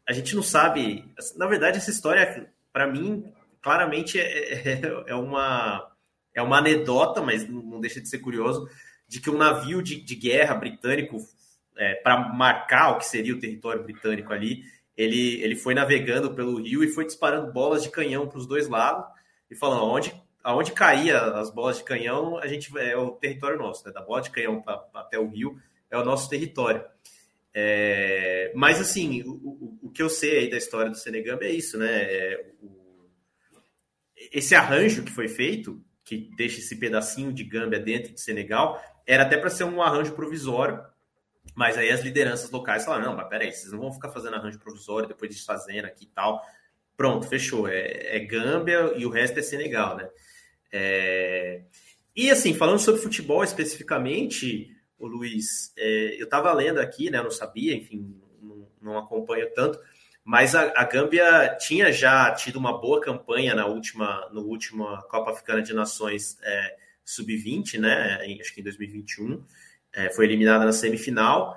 a gente não sabe, na verdade essa história... Para mim, claramente, é, é, uma, é uma anedota, mas não deixa de ser curioso, de que um navio de, de guerra britânico, é, para marcar o que seria o território britânico ali, ele, ele foi navegando pelo rio e foi disparando bolas de canhão para os dois lados e falando, aonde, aonde caía as bolas de canhão, a gente, é o território nosso, né? Da bola de canhão pra, até o rio é o nosso território. É, mas, assim, o, o, o que eu sei aí da história do Senegâmbia é isso, né? É, o, esse arranjo que foi feito, que deixa esse pedacinho de Gâmbia dentro de Senegal, era até para ser um arranjo provisório, mas aí as lideranças locais falaram, não, mas peraí, vocês não vão ficar fazendo arranjo provisório, depois desfazendo aqui e tal. Pronto, fechou. É, é Gâmbia e o resto é Senegal, né? É, e, assim, falando sobre futebol especificamente... o Luiz, é, eu estava lendo aqui, né, não sabia, enfim, não, não acompanho tanto, mas a, a Gâmbia tinha já tido uma boa campanha na última, no última Copa Africana de Nações é, sub vinte, né, em, acho que em dois mil e vinte e um, é, foi eliminada na semifinal,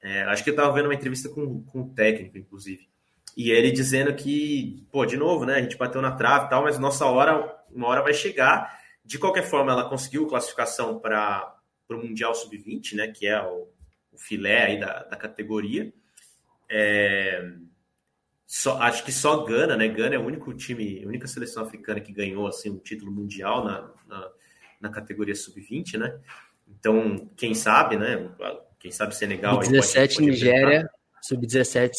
é, acho que eu estava vendo uma entrevista com, com o técnico, inclusive, e ele dizendo que, pô, de novo, né, a gente bateu na trave e tal, mas nossa hora, uma hora vai chegar. De qualquer forma, ela conseguiu classificação para o Mundial sub vinte, né, que é o, o filé aí da, da categoria. É, só, acho que só Gana, né, Gana é o único time, a única seleção africana que ganhou, assim, um título mundial na, na, na categoria sub vinte, né, então, quem sabe, né, quem sabe Senegal... sub dezessete, Nigéria, sub dezessete...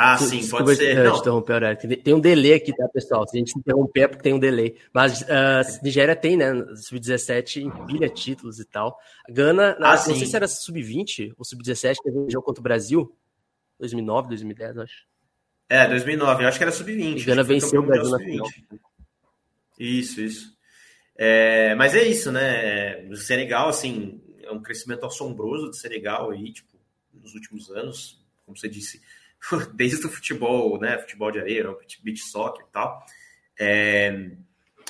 Ah, sim, desculpa, pode ser. Não. Interromper, Aurélio. Tem um delay aqui, tá, pessoal? Se a gente interromper é porque tem um delay. Mas uh, Nigéria tem, né? sub dezessete empilha títulos e tal. Gana, ah, não sim. sei se era sub vinte ou sub dezessete, teve um jogo contra o Brasil. dois mil e nove, dois mil e dez, eu acho. É, dois mil e nove, eu acho que era sub vinte. Gana venceu o Brasil na final. Isso, isso. É, mas é isso, né? O Senegal, assim, é um crescimento assombroso do Senegal aí, tipo, nos últimos anos, como você disse. Desde o futebol, né, futebol de areia, beach soccer e tal, é,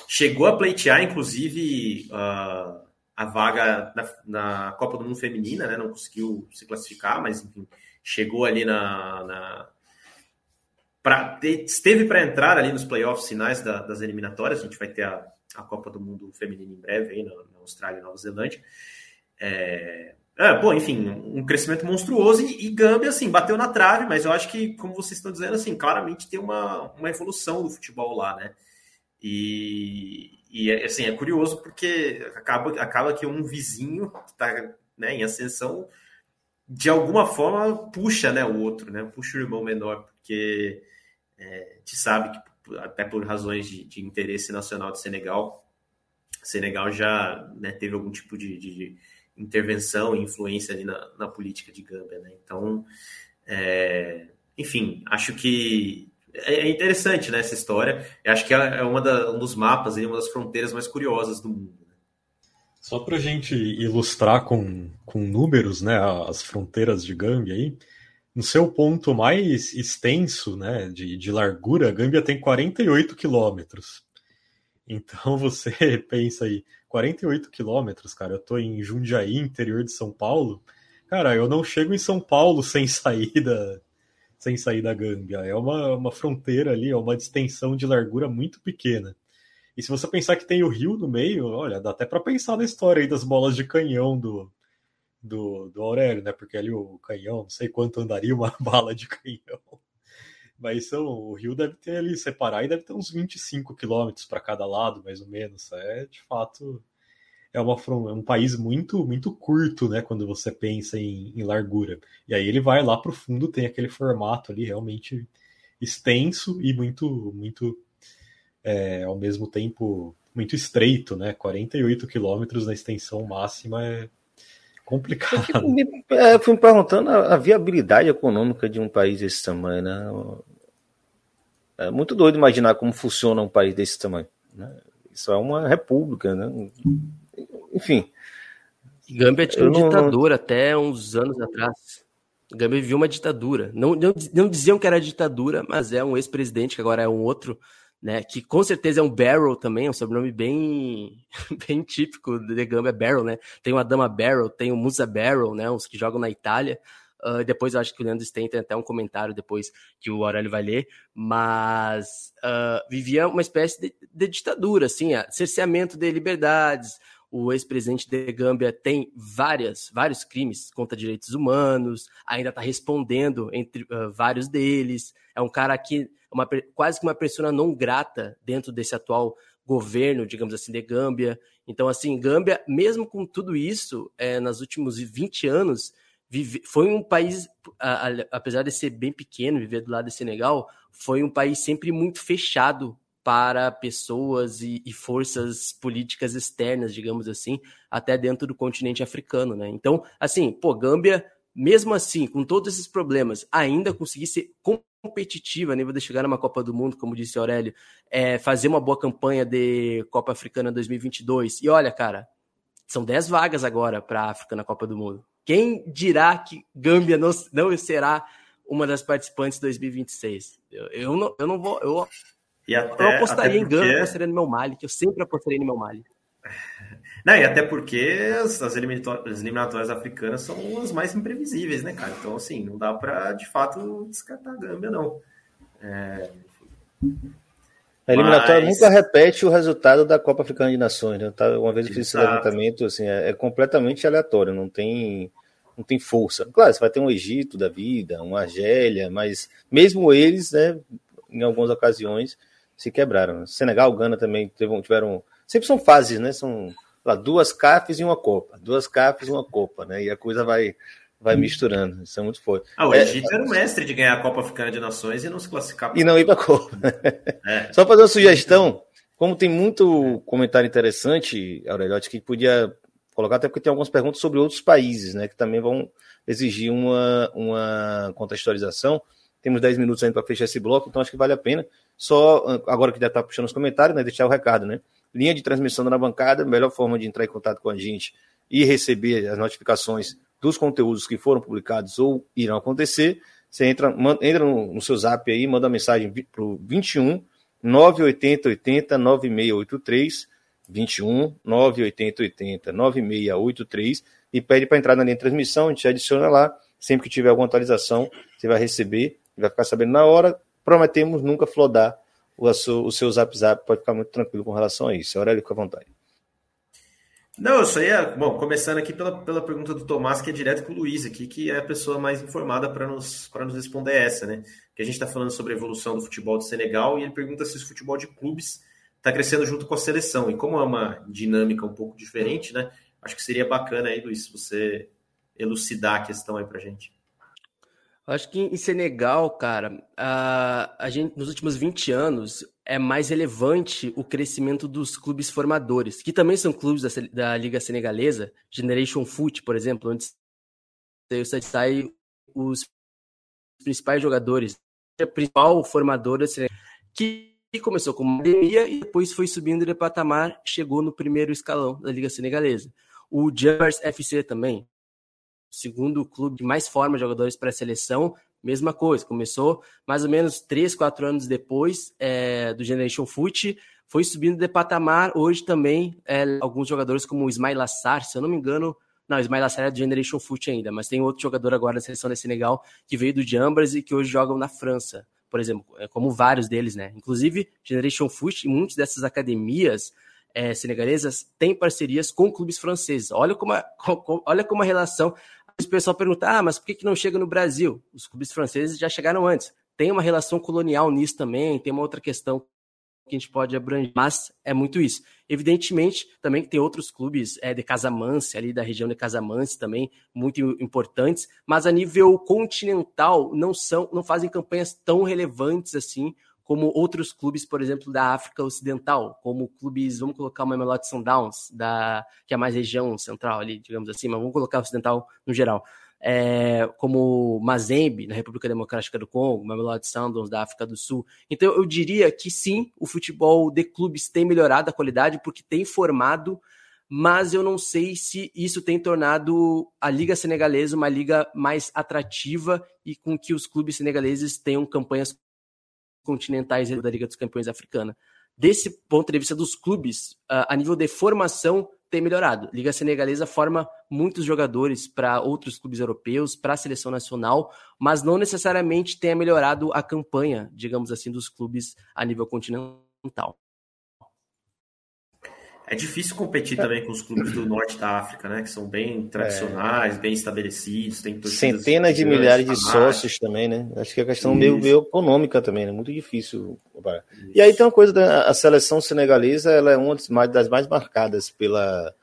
chegou a pleitear, inclusive, uh, a vaga na, na Copa do Mundo Feminina, né, não conseguiu se classificar, mas, enfim, chegou ali na... na pra, esteve para entrar ali nos playoffs finais da, das eliminatórias, a gente vai ter a, a Copa do Mundo Feminina em breve, aí, na, na Austrália e Nova Zelândia, é... É, bom, enfim, um crescimento monstruoso e, e Gâmbia, assim, bateu na trave, mas eu acho que, como vocês estão dizendo, assim, claramente tem uma, uma evolução do futebol lá, né? E, e assim, é curioso porque acaba, acaba que um vizinho que está, né, em ascensão, de alguma forma puxa, né, o outro, né? Puxa o irmão menor, porque é, a gente sabe que até por razões de, de interesse nacional de Senegal, Senegal já, né, teve algum tipo de... de intervenção e influência ali na, na política de Gâmbia, né? Então, é, enfim, acho que é interessante, né, essa história. Eu acho que é uma da, um dos mapas, uma das fronteiras mais curiosas do mundo. Né? Só para a gente ilustrar com, com números, né, as fronteiras de Gâmbia aí, no seu ponto mais extenso, né, de, de largura, Gâmbia tem quarenta e oito quilômetros. Então você pensa aí, quarenta e oito quilômetros, cara, eu tô em Jundiaí, interior de São Paulo, cara, eu não chego em São Paulo sem sair da, sem sair da Gâmbia, é uma, uma fronteira ali, é uma distensão de largura muito pequena, e se você pensar que tem o rio no meio, olha, dá até para pensar na história aí das bolas de canhão do, do, do Aurélio, né, porque ali o canhão, não sei quanto andaria uma bala de canhão. Mas são, o rio deve ter ali, separar, e deve ter uns vinte e cinco quilômetros para cada lado, mais ou menos. É, de fato, é, uma, é um país muito, muito curto, né, quando você pensa em, em largura. E aí ele vai lá para o fundo, tem aquele formato ali realmente extenso e muito, muito é, ao mesmo tempo, muito estreito, né? quarenta e oito quilômetros na extensão máxima é complicado. Eu fui, me, eu fui me perguntando a, a viabilidade econômica de um país desse tamanho, né? É muito doido imaginar como funciona um país desse tamanho, né? Isso é uma república, né? Enfim. Gâmbia tinha um ditador não... até uns anos atrás. Gâmbia viveu uma ditadura. Não, não, não diziam que era ditadura, mas é um ex-presidente, que agora é um outro, né? Que com certeza é um Barrel também, é um sobrenome bem, bem típico de Gâmbia, é Barrel, né? Tem o Adama Barrel, tem o Musa Barrel, né? Os que jogam na Itália. Uh, depois eu acho que o Leandro Stein tem até um comentário depois que o Aurélio vai ler, mas uh, vivia uma espécie de, de ditadura, assim, uh, cerceamento de liberdades. O ex-presidente de Gâmbia tem várias, vários crimes contra direitos humanos, ainda está respondendo entre uh, vários deles. É um cara que Uma, quase que uma persona não grata dentro desse atual governo, digamos assim, de Gâmbia. Então, assim, Gâmbia, mesmo com tudo isso, é, nos últimos vinte anos, vive, foi um país, a, a, apesar de ser bem pequeno, viver do lado de Senegal, foi um país sempre muito fechado para pessoas e, e forças políticas externas, digamos assim, até dentro do continente africano, né? Então, assim, pô, Gâmbia, mesmo assim, com todos esses problemas, ainda conseguir ser competitiva a nível de chegar numa Copa do Mundo, como disse o Aurélio, é, fazer uma boa campanha de Copa Africana dois mil e vinte e dois. E olha, cara, São dez vagas agora para a África na Copa do Mundo. Quem dirá que Gâmbia não, não será uma das participantes de dois mil e vinte e seis? Eu, eu, não, eu não vou... Eu, e até, eu apostaria até porque... em Gâmbia, eu apostaria no meu Mali, que eu sempre apostaria no meu Mali. Não, e até porque as eliminatórias, eliminatórias africanas são as mais imprevisíveis, né, cara? Então, assim, não dá para, de fato, descartar a Gâmbia, não. É... A eliminatória Mas... nunca repete o resultado da Copa Africana de Nações, né? Uma vez eu fiz esse levantamento, assim, é completamente aleatório, não tem, não tem força. Claro, você vai ter um Egito da vida, uma Argélia, mas mesmo eles, né, em algumas ocasiões, se quebraram. Senegal, Gana também tiveram... Sempre são fases, né? São lá, duas C A Fs e uma Copa, duas C A Fs e uma Copa, né? E a coisa vai... vai misturando, isso é muito forte. Ah, o Egito é, era o mestre de ganhar a Copa Africana de Nações e não se classificar. E não ir para a Copa. É. Só para dar uma sugestão, como tem muito comentário interessante, Aurélio, acho que podia colocar, até porque tem algumas perguntas sobre outros países, né, que também vão exigir uma, uma contextualização. Temos dez minutos ainda para fechar esse bloco, então acho que vale a pena. Só, agora que já está puxando os comentários, né, deixar o recado, né? Linha de transmissão na bancada, melhor forma de entrar em contato com a gente e receber as notificações dos conteúdos que foram publicados ou irão acontecer. Você entra, manda, entra no, no seu zap aí, manda uma mensagem para o vinte e um, nove oito zero oito zero, nove seis oito três, vinte e um, nove oito zero oito zero, nove seis oito três, e pede para entrar na linha de transmissão, a gente adiciona lá, sempre que tiver alguma atualização, você vai receber, vai ficar sabendo na hora. Prometemos nunca flodar o seu, o seu zap zap, pode ficar muito tranquilo com relação a isso. Aurélio, fica à vontade. Não, eu só ia... Bom, começando aqui pela, pela pergunta do Tomás, que é direto com o Luiz aqui, que é a pessoa mais informada para nos, para nos responder essa, né? Que a gente está falando sobre a evolução do futebol do Senegal, e ele pergunta se o futebol de clubes está crescendo junto com a seleção. E como é uma dinâmica um pouco diferente, né? Acho que seria bacana aí, Luiz, você elucidar a questão aí para a gente. Acho que em Senegal, cara, a, a gente, nos últimos vinte anos... é mais relevante o crescimento dos clubes formadores, que também são clubes da, da Liga Senegalesa, Generation Foot, por exemplo, onde saem os principais jogadores, a principal formadora, que começou com uma academia e depois foi subindo de patamar, chegou no primeiro escalão da Liga Senegalesa. O Jambars F C também, segundo o clube que mais forma jogadores para a seleção, mesma coisa, começou mais ou menos três, quatro anos depois é, do Generation Foot, foi subindo de patamar, hoje também é, alguns jogadores como o Ismail Assar, se eu não me engano, não, o Ismail Assar é do Generation Foot ainda, mas tem outro jogador agora na seleção da Senegal que veio do Jambars e que hoje jogam na França, por exemplo, como vários deles, né? Inclusive Generation Foot e muitas dessas academias é, senegalesas têm parcerias com clubes franceses. Olha como a, como, olha como a relação... O pessoal pergunta, ah, mas por que, que não chega no Brasil? Os clubes franceses já chegaram antes. Tem uma relação colonial nisso também, tem uma outra questão que a gente pode abranger, mas é muito isso. Evidentemente, também que tem outros clubes é, de Casamance, ali da região de Casamance também, muito importantes, mas a nível continental não, são, não fazem campanhas tão relevantes assim como outros clubes, por exemplo, da África Ocidental, como clubes, vamos colocar uma Mamelodi Sundowns, da, que é mais região central ali, digamos assim, mas vamos colocar Ocidental no geral, é, como Mazembe, na República Democrática do Congo, Mamelodi Sundowns, da África do Sul. Então, eu diria que sim, o futebol de clubes tem melhorado a qualidade, porque tem formado, mas eu não sei se isso tem tornado a Liga Senegalesa uma liga mais atrativa e com que os clubes senegaleses tenham campanhas continentais da Liga dos Campeões Africana. Desse ponto de vista dos clubes, a nível de formação tem melhorado. Liga Senegalesa forma muitos jogadores para outros clubes europeus, para a seleção nacional, mas não necessariamente tenha melhorado a campanha, digamos assim, dos clubes a nível continental. É difícil competir também com os clubes do norte da África, né? Que são bem tradicionais, é. bem estabelecidos. Tem Centenas de milhares de sócios também, né? Acho que é questão meio, meio econômica também, né? Muito difícil. E aí tem uma coisa, da, a seleção senegalesa, ela é uma das mais, das mais marcadas pela,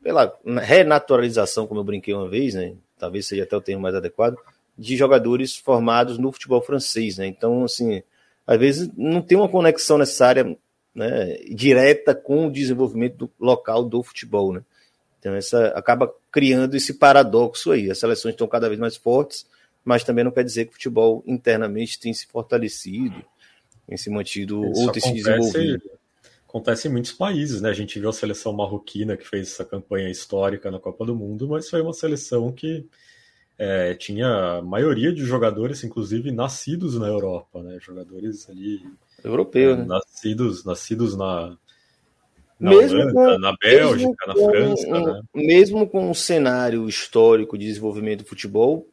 pela renaturalização, como eu brinquei uma vez, né? Talvez seja até o termo mais adequado, de jogadores formados no futebol francês, né? Então, assim, às vezes não tem uma conexão necessária, né, direta com o desenvolvimento do, local do futebol, né? Então essa acaba criando esse paradoxo aí. As seleções estão cada vez mais fortes, mas também não quer dizer que o futebol internamente tem se fortalecido, tem se mantido, ele ou tem se desenvolvido. acontece em muitos países, né? A gente viu a seleção marroquina que fez essa campanha histórica na Copa do Mundo, mas foi uma seleção que é, tinha a maioria de jogadores, inclusive, nascidos na Europa, né? Jogadores ali... Europeu, é, né? Nascidos, nascidos na... Na mesmo Holanda, com, na Bélgica, na com, França, né? Mesmo com o cenário histórico de desenvolvimento do futebol,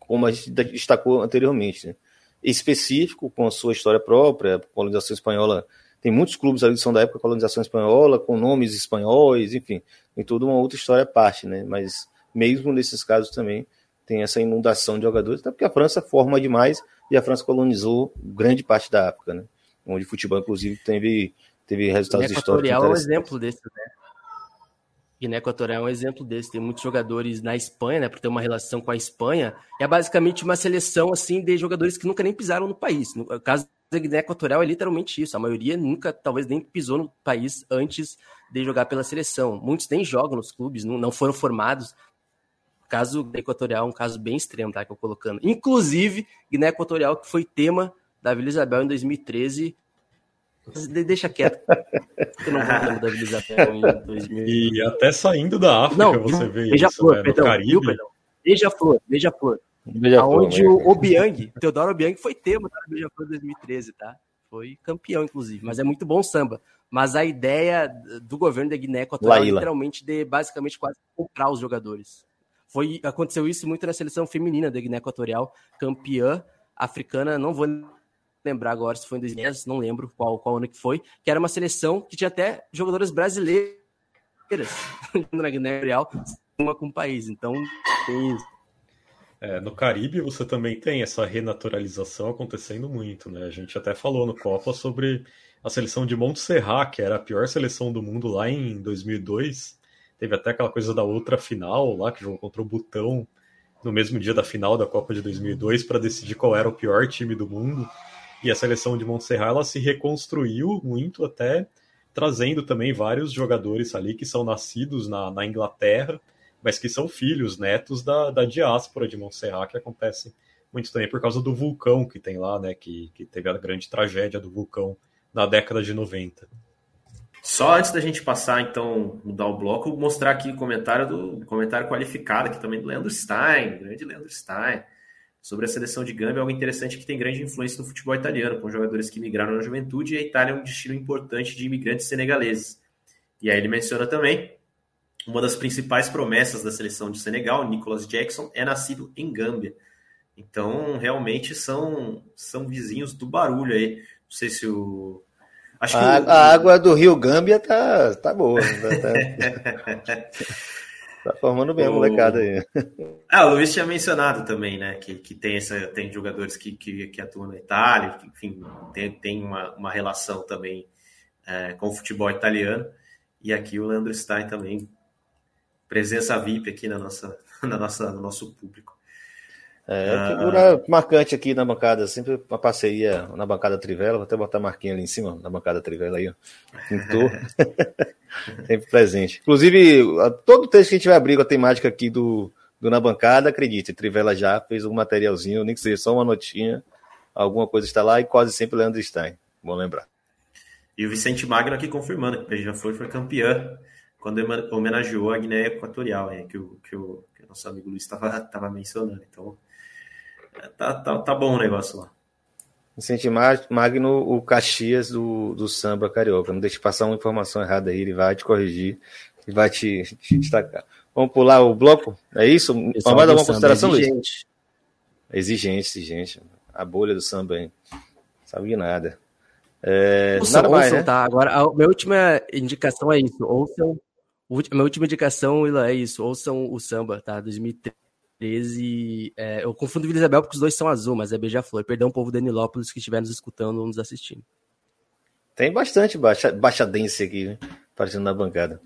como a gente destacou anteriormente, né? Específico, com a sua história própria, a colonização espanhola, tem muitos clubes ali que são da época da colonização espanhola, com nomes espanhóis, enfim, tem toda uma outra história à parte, né? Mas mesmo nesses casos também tem essa inundação de jogadores, até porque a França forma demais e a França colonizou grande parte da África, né? Onde o futebol, inclusive, teve... Teve resultados históricos. Guiné Equatorial é um exemplo desse, né? Guiné Equatorial é um exemplo desse. Tem muitos jogadores na Espanha, né? Por ter uma relação com a Espanha. É basicamente uma seleção, assim, de jogadores que nunca nem pisaram no país. No caso da Guiné Equatorial, é literalmente isso. A maioria nunca, talvez, nem pisou no país antes de jogar pela seleção. Muitos nem jogam nos clubes, não foram formados. O caso da Guiné Equatorial é um caso bem extremo, tá? Que eu tô colocando. Inclusive, Guiné Equatorial, que foi tema da Vila Isabel em dois mil e treze. Deixa quieto. Eu não vou lembrar da Vila em dois mil. E até saindo da África, não, você vê beija isso, flor, né? Perdão, no Caribe. Perdão. Beija-flor, beija-flor. Beija-flor. Onde né? o Obiang, o Teodoro Obiang foi tema da Beija-flor em dois mil e treze, tá? Foi campeão, inclusive. Mas é muito bom o samba. Mas a ideia do governo da Guiné Equatorial é literalmente de basicamente quase comprar os jogadores. Foi, aconteceu isso muito na seleção feminina da Guiné Equatorial, campeã africana, não vou... lembrar agora se foi em dois mil e dez, não lembro qual, qual ano que foi, que era uma seleção que tinha até jogadoras brasileiras na Guiné-Real, uma com o país, então tem isso. É, no Caribe você também tem essa renaturalização acontecendo muito, né? A gente até falou no Copa sobre a seleção de Montserrat, que era a pior seleção do mundo lá em dois mil e dois, teve até aquela coisa da outra final lá, que jogou contra o Butão no mesmo dia da final da Copa de dois mil e dois para decidir qual era o pior time do mundo. E a seleção de Montserrat, ela se reconstruiu muito, até trazendo também vários jogadores ali que são nascidos na, na Inglaterra, mas que são filhos, netos da, da diáspora de Montserrat, que acontece muito também por causa do vulcão que tem lá, né? Que, que teve a grande tragédia do vulcão na década de noventa. Só antes da gente passar, então, mudar o bloco, mostrar aqui o comentário, do, comentário qualificado aqui também do Leandro Stein, grande Leandro Stein. Sobre a seleção de Gâmbia, algo interessante que tem grande influência no futebol italiano, com jogadores que migraram na juventude, e a Itália é um destino importante de imigrantes senegaleses. E aí ele menciona também, uma das principais promessas da seleção de Senegal, Nicolas Jackson, é nascido em Gâmbia. Então, realmente, são, são vizinhos do barulho aí. Não sei se o... Acho que a, o... a água do Rio Gâmbia tá, tá boa. Tá... Tá formando bem o molecada aí. Ah, o Luiz tinha mencionado também, né? Que, que tem, essa, tem jogadores que, que, que atuam na Itália, que, enfim, tem, tem uma, uma relação também é, com o futebol italiano. E aqui o Leandro Stein também, presença V I P aqui na nossa, na nossa, no nosso público. É, figura ah, marcante aqui na bancada, sempre uma parceria na bancada Trivela, vou até botar a marquinha ali em cima, na bancada Trivela aí, ó. Pintor. Sempre presente. Inclusive, todo texto que a gente vai abrir com a temática aqui do, do Na Bancada, acredite, Trivela já fez um materialzinho, nem que seja só uma notinha, alguma coisa está lá e quase sempre Leandro Stein, bom lembrar. E o Vicente Magno aqui confirmando que o Beija-Flor foi campeã quando homenageou a Guiné Equatorial, né, que, o, que, o, que o nosso amigo Luiz estava mencionando, então Tá, tá, tá bom o negócio lá. Vicente Magno, o Caxias do, do samba carioca. Não deixe passar uma informação errada aí, ele vai te corrigir e vai te, te destacar. Vamos pular o bloco? É isso? Só mais alguma consideração, Luiz? Exigente. exigente, exigente. A bolha do samba, hein? Não sabe de nada. É, ouçam, nada mais, ouçam, né? Tá. Agora, a minha última indicação é isso. Ouçam. A minha última indicação é isso. Ouçam o samba, tá? dois mil e treze. treze, é, eu confundo Vila Isabel porque os dois são azul, mas é Beija-Flor. Perdão o povo de Danilópolis que estiver nos escutando ou nos assistindo. Tem bastante baixa, baixadência aqui, né? Aparecendo na bancada.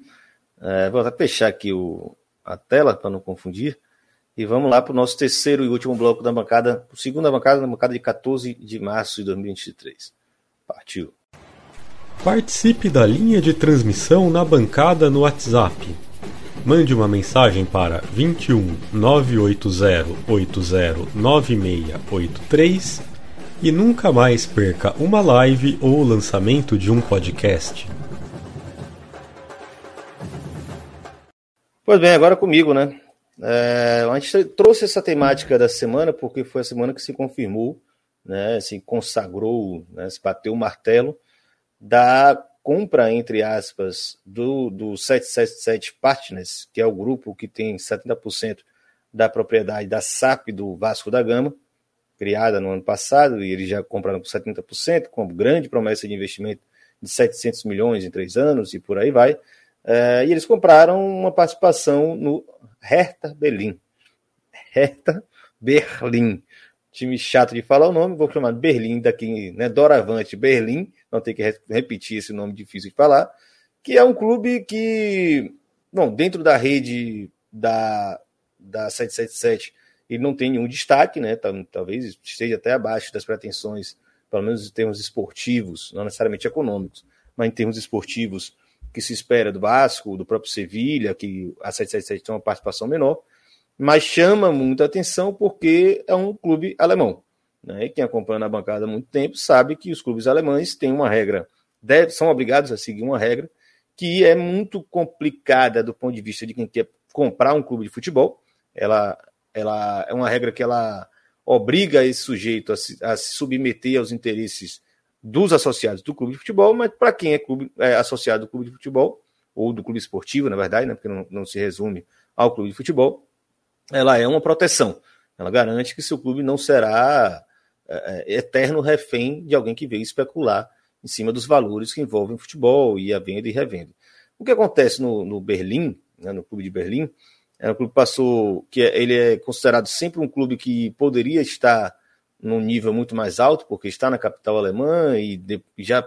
É, vou até fechar aqui o, a tela para não confundir. E vamos lá para o nosso terceiro e último bloco da bancada, segunda bancada, na bancada de quatorze de março de dois mil e vinte e três. Partiu. Participe da linha de transmissão na bancada no WhatsApp. Mande uma mensagem para vinte e um, nove oito zero oito zero nove seis oito três e nunca mais perca uma live ou o lançamento de um podcast. Pois bem, agora comigo, né? É, a gente trouxe essa temática da semana porque foi a semana que se confirmou, né, se consagrou, né, se bateu o martelo da compra, entre aspas, do, do sete sete sete Partners, que é o grupo que tem setenta por cento da propriedade da S A P do Vasco da Gama, criada no ano passado, e eles já compraram por setenta por cento, com grande promessa de investimento de setecentos milhões em três anos e por aí vai. É, e eles compraram uma participação no Hertha Berlin. Hertha Berlin. Time chato de falar o nome, vou chamar Berlim daqui, né? Doravante Berlim, não tem que re- repetir esse nome difícil de falar, que é um clube que, bom, dentro da rede da, da sete sete sete, ele não tem nenhum destaque, né? Talvez esteja até abaixo das pretensões, pelo menos em termos esportivos, não necessariamente econômicos, mas em termos esportivos, que se espera do Vasco, do próprio Sevilha, que a sete sete sete tem uma participação menor, mas chama muita atenção porque é um clube alemão, né? Quem acompanha na bancada há muito tempo sabe que os clubes alemães têm uma regra, deve, são obrigados a seguir uma regra que é muito complicada do ponto de vista de quem quer comprar um clube de futebol. Ela, ela é uma regra que ela obriga esse sujeito a se, a se submeter aos interesses dos associados do clube de futebol, mas para quem é, clube, é associado do clube de futebol, ou do clube esportivo, na verdade, né, porque não, não se resume ao clube de futebol, ela é uma proteção. Ela garante que seu clube não será é, eterno refém de alguém que veio especular em cima dos valores que envolvem o futebol e a venda e revenda. O que acontece no, no Berlim, né, no clube de Berlim, é um clube que passou, que ele é considerado sempre um clube que poderia estar num nível muito mais alto, porque está na capital alemã e de, já,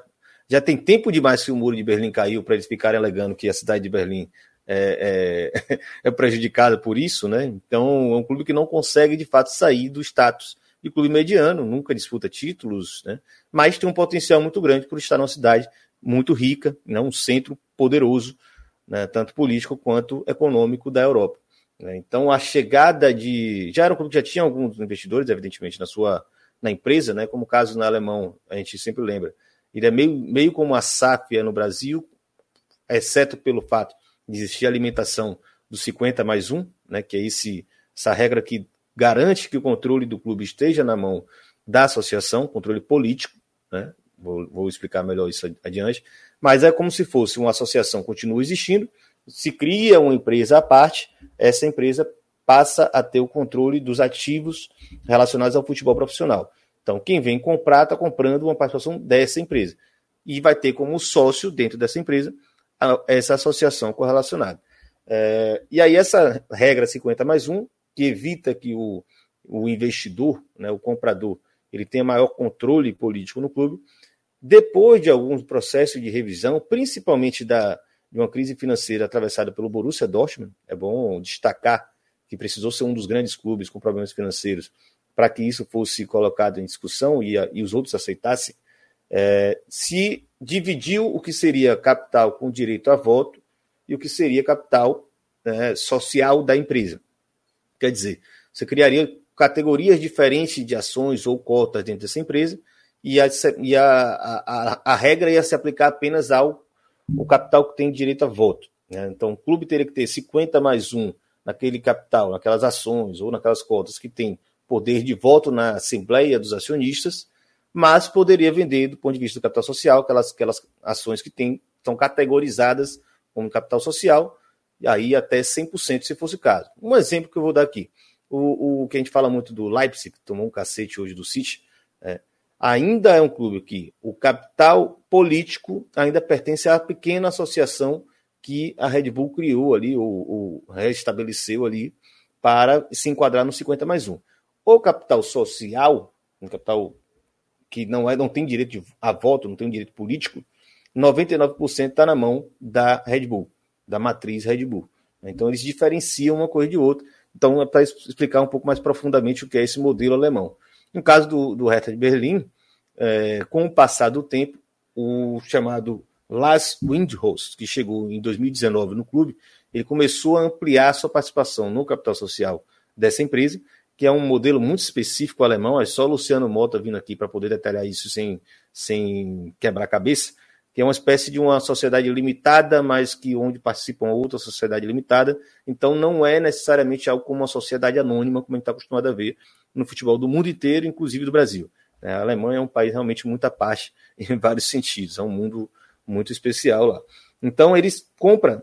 já tem tempo demais que o muro de Berlim caiu para eles ficarem alegando que a cidade de Berlim é, é, é prejudicada por isso, né? Então é um clube que não consegue de fato sair do status de clube mediano, nunca disputa títulos, né? Mas tem um potencial muito grande por estar numa cidade muito rica, né? Um centro poderoso, né? Tanto político quanto econômico da Europa. Então, a chegada de... Já era um clube que já tinha alguns investidores, evidentemente, na sua na empresa, né? Como o caso na Alemão, a gente sempre lembra. Ele é meio, meio como a S A P é no Brasil, exceto pelo fato de existir a alimentação do cinquenta mais um, né? Que é esse, essa regra que garante que o controle do clube esteja na mão da associação, controle político, né? Vou, vou explicar melhor isso adiante. Mas é como se fosse uma associação, continua existindo, se cria uma empresa à parte, essa empresa passa a ter o controle dos ativos relacionados ao futebol profissional. Então, quem vem comprar, está comprando uma participação dessa empresa. E vai ter como sócio, dentro dessa empresa, a, essa associação correlacionada. É, e aí, essa regra cinquenta mais um, que evita que o, o investidor, né, o comprador, ele tenha maior controle político no clube, depois de alguns processos de revisão, principalmente da... de uma crise financeira atravessada pelo Borussia Dortmund, é bom destacar que precisou ser um dos grandes clubes com problemas financeiros para que isso fosse colocado em discussão e, a, e os outros aceitassem, é, se dividiu o que seria capital com direito a voto e o que seria capital é, social da empresa. Quer dizer, você criaria categorias diferentes de ações ou cotas dentro dessa empresa e a, e a, a, a, a regra ia se aplicar apenas ao o capital que tem direito a voto, né? Então o clube teria que ter cinquenta mais um naquele capital, naquelas ações ou naquelas cotas que tem poder de voto na assembleia dos acionistas, mas poderia vender do ponto de vista do capital social aquelas, aquelas ações que tem, são categorizadas como capital social, e aí até cem por cento se fosse o caso. Um exemplo que eu vou dar aqui, o, o que a gente fala muito do Leipzig, que tomou um cacete hoje do City, é, ainda é um clube que o capital político ainda pertence à pequena associação que a Red Bull criou ali, ou, ou restabeleceu ali, para se enquadrar no cinquenta mais um. O capital social, um capital que não, é, não tem direito de, a voto, não tem direito político, noventa e nove por cento está na mão da Red Bull, da matriz Red Bull. Então eles diferenciam uma coisa de outra. Então é para explicar um pouco mais profundamente o que é esse modelo alemão. No caso do, do Hertha de Berlim, é, com o passar do tempo, o chamado Lars Windhorst, que chegou em dois mil e dezenove no clube, ele começou a ampliar sua participação no capital social dessa empresa, que é um modelo muito específico alemão, é só o Luciano Mota vindo aqui para poder detalhar isso sem, sem quebrar a cabeça, que é uma espécie de uma sociedade limitada, mas que onde participam outra sociedade limitada. Então, não é necessariamente algo como uma sociedade anônima, como a gente está acostumado a ver no futebol do mundo inteiro, inclusive do Brasil. A Alemanha é um país realmente muito à parte em vários sentidos, é um mundo muito especial lá. Então, eles compram,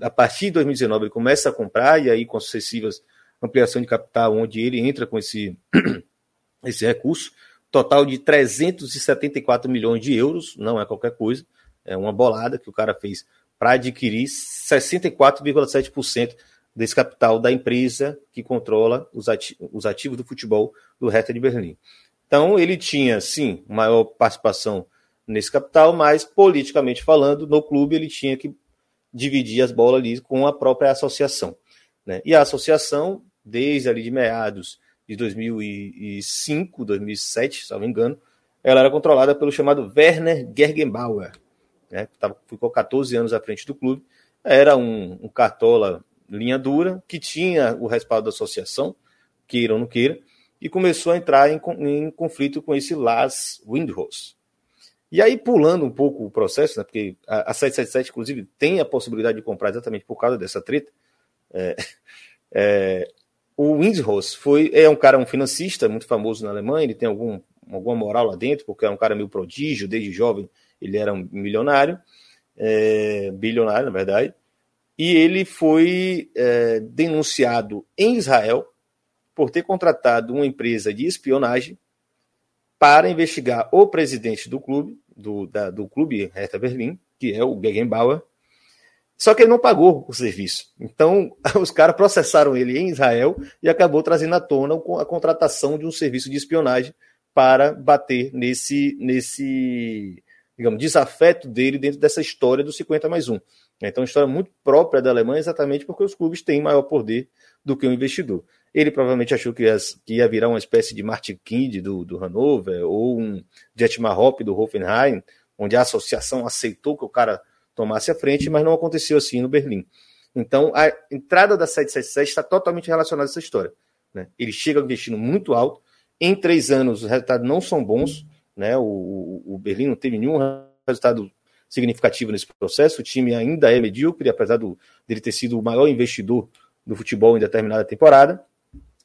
a partir de dois mil e dezenove, ele começa a comprar, e aí com sucessivas ampliação de capital, onde ele entra com esse, esse recurso, total de trezentos e setenta e quatro milhões de euros, não é qualquer coisa, é uma bolada que o cara fez para adquirir sessenta e quatro vírgula sete por cento desse capital da empresa que controla os, ati- os ativos do futebol do Hertha de Berlim. Então, ele tinha, sim, maior participação nesse capital, mas, politicamente falando, no clube ele tinha que dividir as bolas ali com a própria associação, né? E a associação, desde ali de meados de dois mil e cinco, dois mil e sete, se não me engano, ela era controlada pelo chamado Werner Gergenbauer, né, que tava, ficou catorze anos à frente do clube, era um, um cartola linha dura, que tinha o respaldo da associação, queira ou não queira, e começou a entrar em, em conflito com esse Lars Windhorst. E aí, pulando um pouco o processo, né, porque a, a sete sete sete, inclusive, tem a possibilidade de comprar exatamente por causa dessa treta, é, é, o Windhorst foi é um cara, um financista muito famoso na Alemanha, ele tem algum, alguma moral lá dentro, porque é um cara meio prodígio, desde jovem ele era um milionário, é, bilionário, na verdade, e ele foi é, denunciado em Israel por ter contratado uma empresa de espionagem para investigar o presidente do clube, do, da, do clube Hertha Berlin, que é o Gegenbauer. Só que ele não pagou o serviço. Então, os caras processaram ele em Israel e acabou trazendo à tona a contratação de um serviço de espionagem para bater nesse, nesse, digamos, desafeto dele dentro dessa história do cinquenta mais um. Então, uma história muito própria da Alemanha, exatamente porque os clubes têm maior poder do que o investidor. Ele provavelmente achou que ia, que ia virar uma espécie de Martin Kind do, do Hannover ou um Detmar Hopp do Hoffenheim, onde a associação aceitou que o cara tomasse a frente, mas não aconteceu assim no Berlim. Então, a entrada da sete sete sete está totalmente relacionada a essa história, né? Ele chega investindo muito alto, em três anos os resultados não são bons, né? o, o, o Berlim não teve nenhum resultado significativo nesse processo, o time ainda é medíocre, apesar do, dele ter sido o maior investidor do futebol em determinada temporada.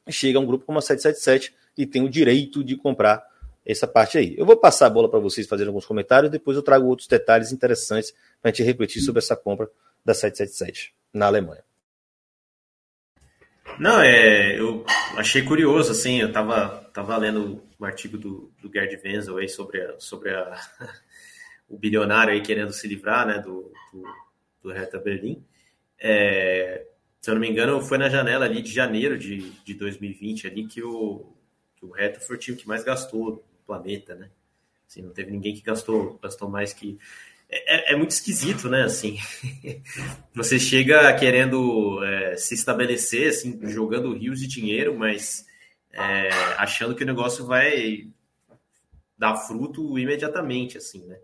Chega um grupo como a sete sete sete e tem o direito de comprar essa parte aí. Eu vou passar a bola para vocês fazerem alguns comentários, depois eu trago outros detalhes interessantes para a gente refletir sobre essa compra da sete sete sete na Alemanha. Não, é, eu achei curioso, assim, eu estava tava lendo um artigo do, do Gerd Wenzel aí sobre, a, sobre a, o bilionário aí querendo se livrar, né, do, do, do Hertha Berlim. É, se eu não me engano, foi na janela ali de janeiro de, de dois mil e vinte ali que o, que o Hertha foi o time que mais gastou planeta, né? Assim, não teve ninguém que gastou, gastou mais que... É, é muito esquisito, né? Assim, você chega querendo é, se estabelecer, assim, jogando rios de dinheiro, mas é, achando que o negócio vai dar fruto imediatamente, assim, né?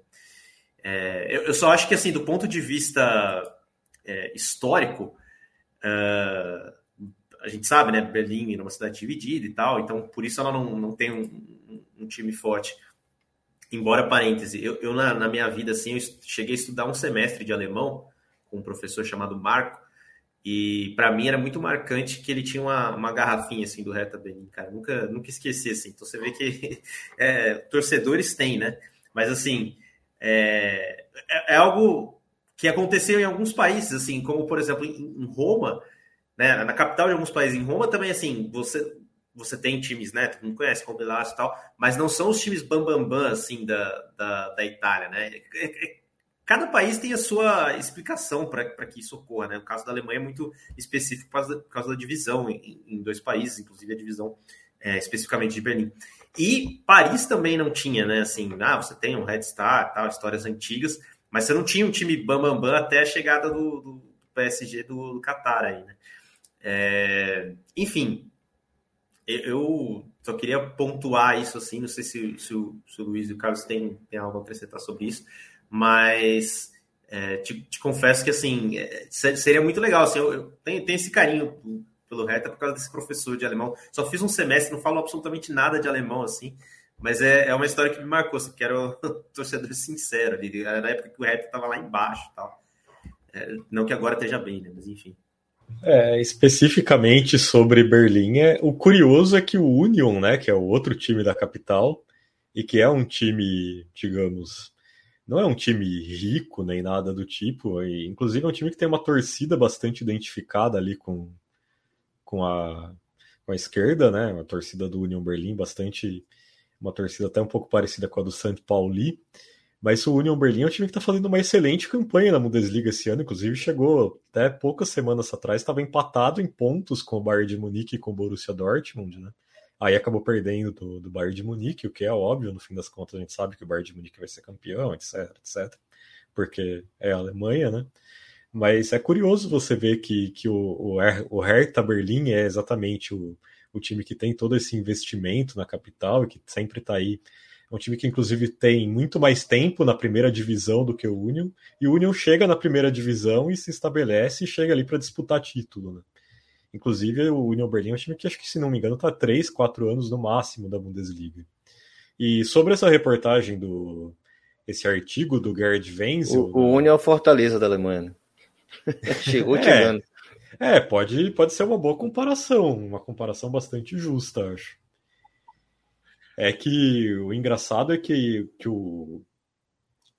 É, eu, eu só acho que, assim, do ponto de vista é, histórico, é, a gente sabe, né? Berlim é uma cidade dividida e tal, então por isso ela não, não tem um, um, um time forte. Embora, parêntese, eu, eu na, na minha vida, assim, eu cheguei a estudar um semestre de alemão com um professor chamado Marco, e para mim era muito marcante que ele tinha uma, uma garrafinha, assim, do Hertha Berlin, cara, nunca, nunca esqueci, assim, então você vê que é, torcedores têm, né, mas, assim, é, é, é algo que aconteceu em alguns países, assim, como, por exemplo, em, em Roma, né, na capital de alguns países, em Roma também, assim, você... Você tem times, né? Todo mundo conhece, como Lazio e tal, mas não são os times bambambam, assim, da, da, da Itália, né? Cada país tem a sua explicação para que isso ocorra, né? O caso da Alemanha é muito específico por causa da, por causa da divisão em, em dois países, inclusive a divisão é, especificamente de Berlim. E Paris também não tinha, né? Assim, ah, você tem um Red Star, tal, histórias antigas, mas você não tinha um time bambambam até a chegada do, do P S G do, do Qatar aí, né? É, enfim. Eu só queria pontuar isso, assim, não sei se, se, o, se o Luiz e o Carlos têm, têm algo a acrescentar sobre isso, mas é, te, te confesso que, assim, é, seria muito legal, assim, eu, eu tenho, tenho esse carinho pelo Hertha por causa desse professor de alemão, só fiz um semestre, não falo absolutamente nada de alemão, assim, Mas é, é uma história que me marcou, assim, porque era um torcedor sincero ali, era na época que o Hertha estava lá embaixo e tal. É, não que agora esteja bem, né? Mas enfim. É, especificamente sobre Berlim, é, o curioso é que o Union, né, que é o outro time da capital, e que é um time, digamos, não é um time rico nem nada do tipo, e, inclusive é um time que tem uma torcida bastante identificada ali com, com, a, com a esquerda, né, a torcida do Union Berlin, bastante, uma torcida até um pouco parecida com a do São Paulo, mas o Union Berlin é um time que está fazendo uma excelente campanha na Bundesliga esse ano, inclusive chegou até poucas semanas atrás, estava empatado em pontos com o Bayern de Munique e com o Borussia Dortmund, né? Aí acabou perdendo do, do Bayern de Munique, o que é óbvio, no fim das contas a gente sabe que o Bayern de Munique vai ser campeão, etc, etc, porque é a Alemanha, né? Mas é curioso você ver que, que o, o Hertha Berlin é exatamente o, o time que tem todo esse investimento na capital e que sempre está aí. É um time que, inclusive, tem muito mais tempo na primeira divisão do que o Union, e o Union chega na primeira divisão e se estabelece e chega ali para disputar título, né? Inclusive, o Union Berlin é um time que, acho que, se não me engano, está há três, quatro anos no máximo da Bundesliga. E sobre essa reportagem, do esse artigo do Gerd Wenzel... O, o né? Union é o Fortaleza da Alemanha. Chegou chegando. É, é pode, pode ser uma boa comparação, uma comparação bastante justa, acho. É que o engraçado é que, que o,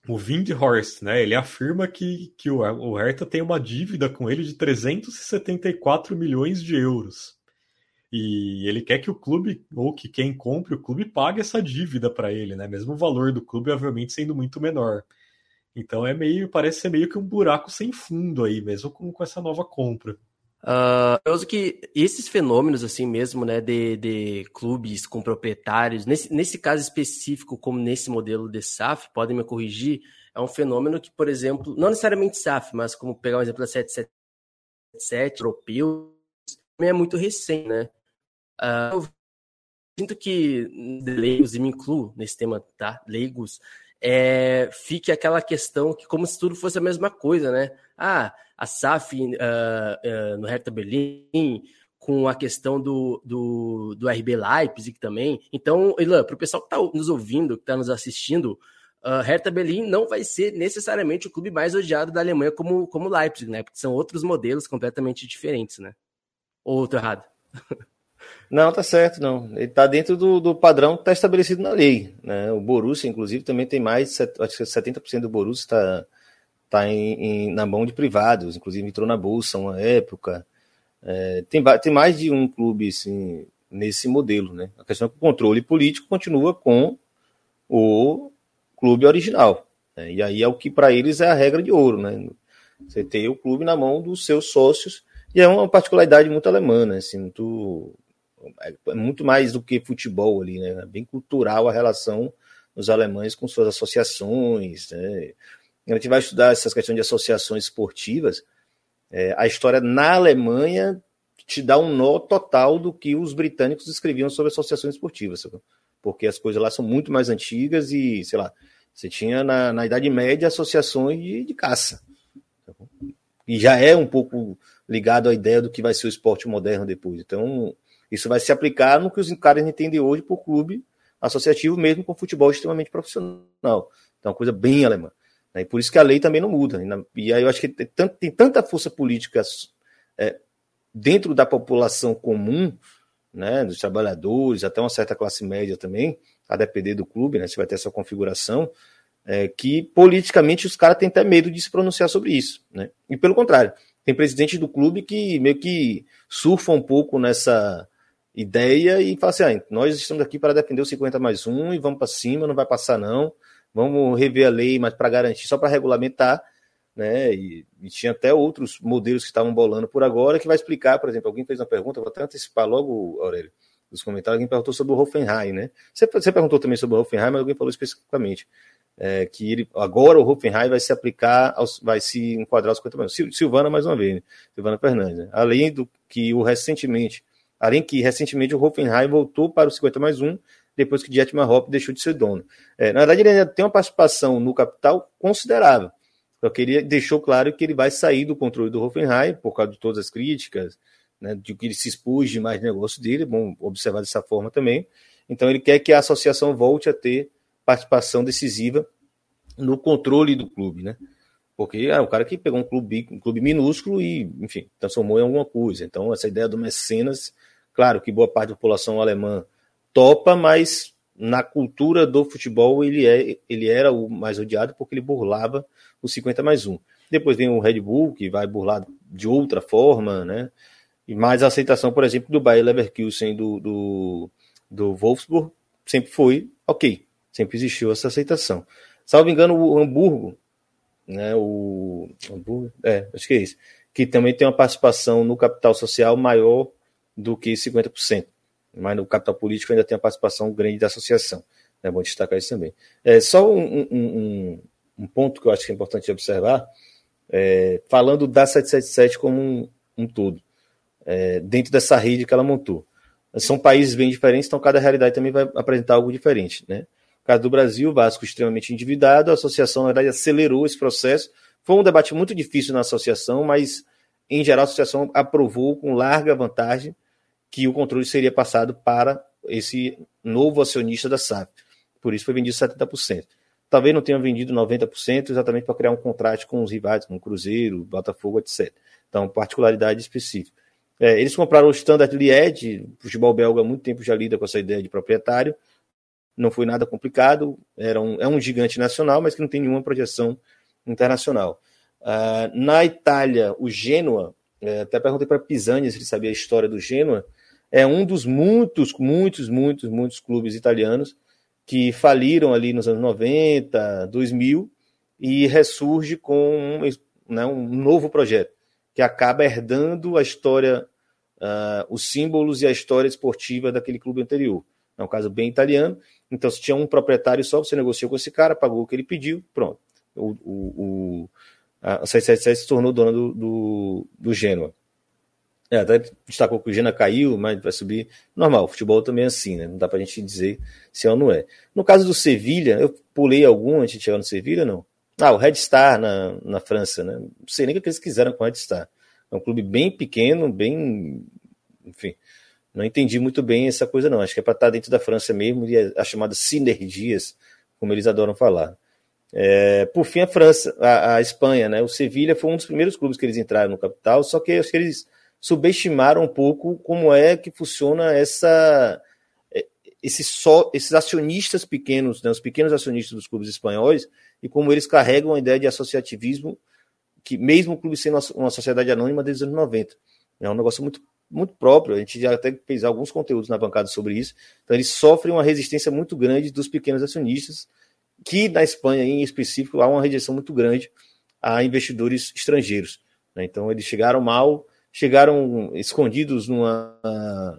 o Windhorst, né, ele afirma que, que o, o Hertha tem uma dívida com ele de trezentos e setenta e quatro milhões de euros. E ele quer que o clube, ou que quem compre o clube, pague essa dívida para ele, né, mesmo o valor do clube, obviamente, sendo muito menor. Então é meio, parece ser meio que um buraco sem fundo aí, mesmo com, com essa nova compra. Uh, eu acho que esses fenômenos assim mesmo, né, de, de clubes com proprietários, nesse, nesse caso específico, como nesse modelo de S A F, podem me corrigir, é um fenômeno que, por exemplo, não necessariamente S A F, mas como pegar um exemplo da sete sete sete europeu, também é muito recente, né? Uh, eu sinto que leigos, e me incluo nesse tema, tá? Leigos, é, fique aquela questão que como se tudo fosse a mesma coisa, né? Ah, a S A F uh, uh, no Hertha Berlim, com a questão do, do, do R B Leipzig também. Então, Ilan, para o pessoal que está nos ouvindo, que está nos assistindo, uh, Hertha Berlim não vai ser necessariamente o clube mais odiado da Alemanha como, como Leipzig, né? Porque são outros modelos completamente diferentes, né? Ou estou errado? Não, tá certo, não. Ele está dentro do, do padrão que está estabelecido na lei, né? O Borussia, inclusive, também tem mais, acho que setenta por cento do Borussia está... está na mão de privados, inclusive entrou na Bolsa uma época. É, tem, tem mais de um clube assim, nesse modelo, né? A questão é que o controle político continua com o clube original, né? E aí é o que para eles é a regra de ouro, né? Você ter o clube na mão dos seus sócios, e é uma particularidade muito alemã, né? Assim, muito, é muito mais do que futebol ali, né? É bem cultural a relação dos alemães com suas associações, né? A gente vai estudar essas questões de associações esportivas, é, a história na Alemanha te dá um nó total do que os britânicos escreviam sobre associações esportivas, sabe? Porque as coisas lá são muito mais antigas e, sei lá, você tinha na, na Idade Média associações de, de caça, sabe? E já é um pouco ligado à ideia do que vai ser o esporte moderno depois. Então, isso vai se aplicar no que os caras entendem hoje por clube associativo, mesmo com futebol extremamente profissional. Então, é uma coisa bem alemã. E por isso que a lei também não muda. E aí eu acho que tem tanta força política é, dentro da população comum, né, dos trabalhadores, até uma certa classe média também, a depender do clube, né, você vai ter essa configuração, é, que politicamente os caras têm até medo de se pronunciar sobre isso, né? E pelo contrário, tem presidente do clube que meio que surfa um pouco nessa ideia e fala assim, ah, nós estamos aqui para defender o cinquenta mais um e vamos para cima, não vai passar não. Vamos rever a lei, mas para garantir, só para regulamentar, né? E, e tinha até outros modelos que estavam bolando por agora, que vai explicar, por exemplo, alguém fez uma pergunta, vou até antecipar logo, Aurélio, nos comentários, alguém perguntou sobre o Hoffenheim, né? Você, você perguntou também sobre o Hoffenheim, mas alguém falou especificamente é, que ele, agora o Hoffenheim vai se aplicar, aos, vai se enquadrar aos cinquenta milhões. Silvana, mais uma vez, né? Silvana Fernandes, né? Além do que o recentemente, além que recentemente o Hoffenheim voltou para o cinquenta mais um, depois que Dietmar Hopp deixou de ser dono. É, na verdade, ele ainda tem uma participação no capital considerável, só que ele deixou claro que ele vai sair do controle do Hoffenheim, por causa de todas as críticas, né, de que ele se expôs de mais negócio dele, bom observar dessa forma também, Então ele quer que a associação volte a ter participação decisiva no controle do clube, né? Porque é ah, o cara que pegou um clube, um clube minúsculo e, enfim, transformou em alguma coisa. Então essa ideia do mecenas, claro que boa parte da população alemã topa, mas na cultura do futebol ele, é, ele era o mais odiado porque ele burlava o cinquenta mais um. Depois vem o Red Bull, que vai burlar de outra forma, né? E mais a aceitação, por exemplo, do Bayer Leverkusen, do, do, do Wolfsburg, sempre foi ok, sempre existiu essa aceitação. Salvo engano, o Hamburgo, né? O Hamburgo, é, acho que é isso, que também tem uma participação no capital social maior do que cinquenta por cento, mas no capital político ainda tem a participação grande da associação. É bom destacar isso também. É, só um, um, um ponto que eu acho que é importante observar. É, falando da sete sete sete como um, um todo, é, dentro dessa rede que ela montou. São países bem diferentes, então cada realidade também vai apresentar algo diferente, né? No caso do Brasil, o Vasco extremamente endividado, a associação, na verdade, acelerou esse processo. Foi um debate muito difícil na associação, mas, em geral, a associação aprovou com larga vantagem que o controle seria passado para esse novo acionista da S A P. Por isso foi vendido setenta por cento. Talvez não tenham vendido noventa por cento exatamente para criar um contrato com os rivais, como Cruzeiro, Botafogo, etcétera. Então, particularidade específica. É, eles compraram o Standard Liège, o futebol belga há muito tempo já lida com essa ideia de proprietário, não foi nada complicado, era um, é um gigante nacional, mas que não tem nenhuma projeção internacional. Ah, na Itália, o Gênua, é, até perguntei para Pisani se ele sabia a história do Gênua, é um dos muitos, muitos, muitos, muitos clubes italianos que faliram ali nos anos noventa, dois mil, e ressurge com um, né, um novo projeto, que acaba herdando a história, uh, os símbolos e a história esportiva daquele clube anterior. É um caso bem italiano, então se tinha um proprietário só, você negociou com esse cara, pagou o que ele pediu, pronto. O, o, o, a sete sete sete se tornou dona do, do, do Gênua. É, até destacou que o Gênua caiu, mas vai subir. Normal, o futebol também é assim, né? Não dá pra gente dizer se é ou não é. No caso do Sevilha, eu pulei algum antes de chegar no Sevilha, não? Ah, o Red Star na, na França, né? Não sei nem o que eles quiseram com o Red Star. É um clube bem pequeno, bem... Enfim, não entendi muito bem essa coisa, não. Acho que é pra estar dentro da França mesmo, e as chamadas sinergias, como eles adoram falar. É, por fim, a França, a, a Espanha, né? O Sevilha foi um dos primeiros clubes que eles entraram no capital, só que acho que eles... subestimaram um pouco como é que funciona essa, esse só, esses acionistas pequenos, né, os pequenos acionistas dos clubes espanhóis, e como eles carregam a ideia de associativismo, que mesmo o clube sendo uma sociedade anônima desde os anos noventa. É um negócio muito, muito próprio, a gente já até fez alguns conteúdos na bancada sobre isso, então eles sofrem uma resistência muito grande dos pequenos acionistas, que na Espanha em específico há uma rejeição muito grande a investidores estrangeiros. Né, então eles chegaram mal, chegaram escondidos numa,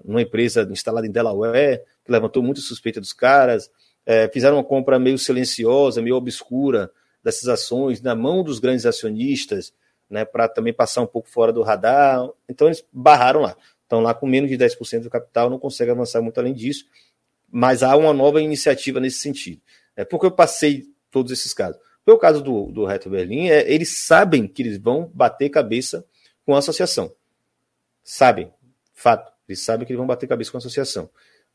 numa empresa instalada em Delaware, que levantou muita suspeita dos caras, é, fizeram uma compra meio silenciosa, meio obscura dessas ações, na mão dos grandes acionistas, né, para também passar um pouco fora do radar. Então eles barraram lá. Estão lá com menos de dez por cento do capital, não conseguem avançar muito além disso, mas há uma nova iniciativa nesse sentido. É porque eu passei todos esses casos. Foi o caso do, do Hertha Berlin, é, eles sabem que eles vão bater cabeça com a associação. Sabem, fato, eles sabem que eles vão bater cabeça com a associação.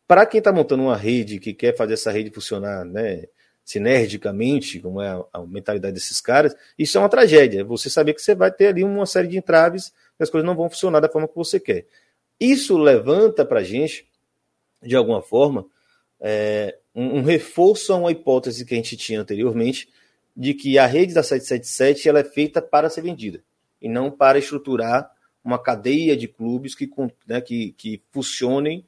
Para quem está montando uma rede, que quer fazer essa rede funcionar, né, sinergicamente, como é a, a mentalidade desses caras, isso é uma tragédia. Você saber que você vai ter ali uma série de entraves, que as coisas não vão funcionar da forma que você quer. Isso levanta para a gente, de alguma forma, é, um, um reforço a uma hipótese que a gente tinha anteriormente, de que a rede da sete sete sete ela é feita para ser vendida, e não para estruturar uma cadeia de clubes que, né, que, que funcionem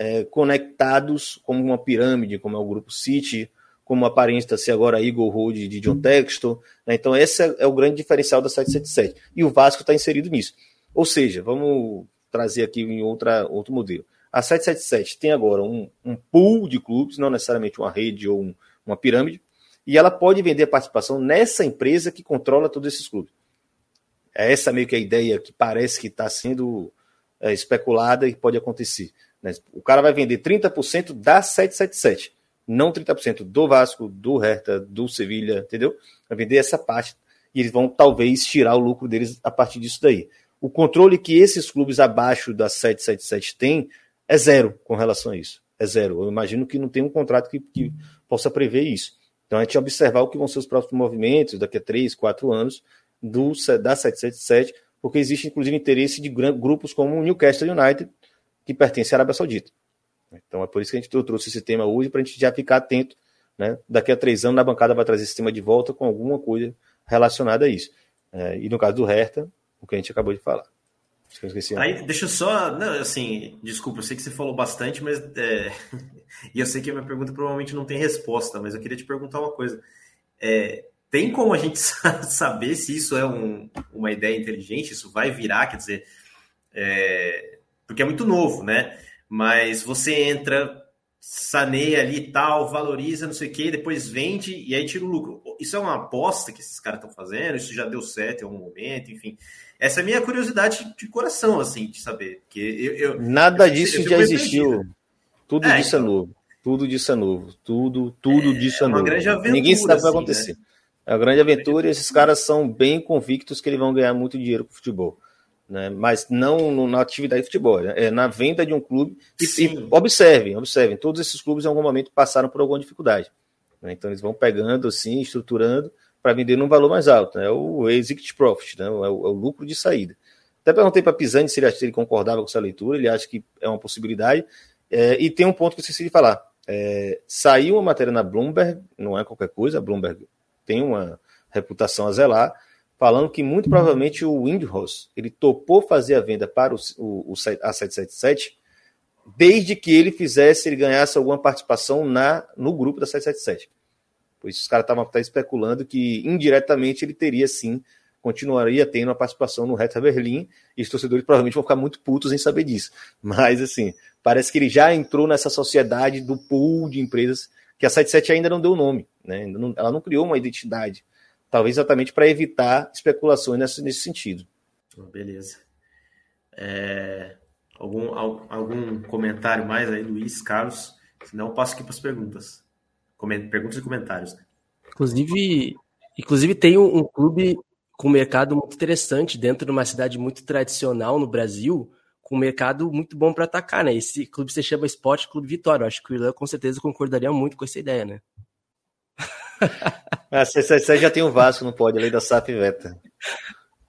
é, conectados como uma pirâmide, como é o Grupo City, como aparenta-se agora Eagle Road de John Textor. Né? Então, esse é, é o grande diferencial da sete sete sete. E o Vasco está inserido nisso. Ou seja, vamos trazer aqui em outra, outro modelo. A sete sete sete tem agora um, um pool de clubes, não necessariamente uma rede ou um, uma pirâmide, e ela pode vender participação nessa empresa que controla todos esses clubes. É essa meio que a ideia que parece que está sendo é, especulada e pode acontecer. Né? O cara vai vender trinta por cento da sete sete sete, não trinta por cento do Vasco, do Hertha, do Sevilha, entendeu? Vai vender essa parte e eles vão talvez tirar o lucro deles a partir disso daí. O controle que esses clubes abaixo da sete sete sete têm é zero com relação a isso. é zero. Eu imagino que não tem um contrato que, que possa prever isso. Então, a gente observar o que vão ser os próximos movimentos daqui a três, quatro anos do, da sete sete sete, porque existe, inclusive, interesse de grupos como o Newcastle United, que pertence à Arábia Saudita. Então, é por isso que a gente trouxe esse tema hoje, para a gente já ficar atento, né? Daqui a três anos, na bancada vai trazer esse tema de volta com alguma coisa relacionada a isso. É, e no caso do Hertha, o que a gente acabou de falar. Acho que eu esqueci. Aí, deixa eu só... Não, assim, desculpa, eu sei que você falou bastante, mas... É... e eu sei que a minha pergunta provavelmente não tem resposta, mas eu queria te perguntar uma coisa. É... Tem como a gente saber se isso é um, uma ideia inteligente, isso vai virar, quer dizer... É... Porque é muito novo, né? Mas você entra, saneia ali e tal, valoriza, não sei o quê, depois vende e aí tira o lucro. Isso é uma aposta que esses caras estão fazendo? Isso já deu certo em algum momento? Enfim, essa é a minha curiosidade de coração, assim, de saber. Porque eu, eu, Nada eu, disso eu, eu já existiu. Perdido. Tudo é, disso então... é novo. Tudo disso é novo. Tudo, tudo é, disso é, é novo. Aventura, ninguém sabe o que vai acontecer. Né? É uma grande aventura e esses caras são bem convictos que eles vão ganhar muito dinheiro com o futebol. Né? Mas não no, na atividade de futebol, né? É na venda de um clube. E, e observem, observem, todos esses clubes em algum momento passaram por alguma dificuldade, né? Então eles vão pegando assim, estruturando para vender num valor mais alto, né? O exit profit, né? é, o, é o lucro de saída. Até perguntei para Pisani se ele, se ele concordava com essa leitura, ele acha que é uma possibilidade. É, e tem um ponto que eu esqueci de falar. É, saiu uma matéria na Bloomberg, não é qualquer coisa, a Bloomberg tem uma reputação a zelar, falando que muito provavelmente o Windhorst, ele topou fazer a venda para o, o, o A sete sete sete, desde que ele fizesse, ele ganhasse alguma participação na, no grupo da sete sete sete. Por isso os caras estavam até especulando que indiretamente ele teria sim, continuaria tendo uma participação no Hertha Berlin, e os torcedores provavelmente vão ficar muito putos em saber disso. Mas assim, parece que ele já entrou nessa sociedade do pool de empresas, que a sete sete sete ainda não deu nome, né? Ela não criou uma identidade. Talvez exatamente para evitar especulações nesse, nesse sentido. Beleza. É, algum, algum comentário mais aí, Luiz, Carlos? Senão eu passo aqui para as perguntas. Perguntas e comentários. Né? Inclusive, inclusive tem um, um clube com mercado muito interessante dentro de uma cidade muito tradicional no Brasil, com um mercado muito bom para atacar, né? Esse clube se chama Sport Clube Vitória. Eu acho que o Irlan com certeza concordaria muito com essa ideia, né? A sete sete sete já tem o Vasco, não pode, além da S A P veta.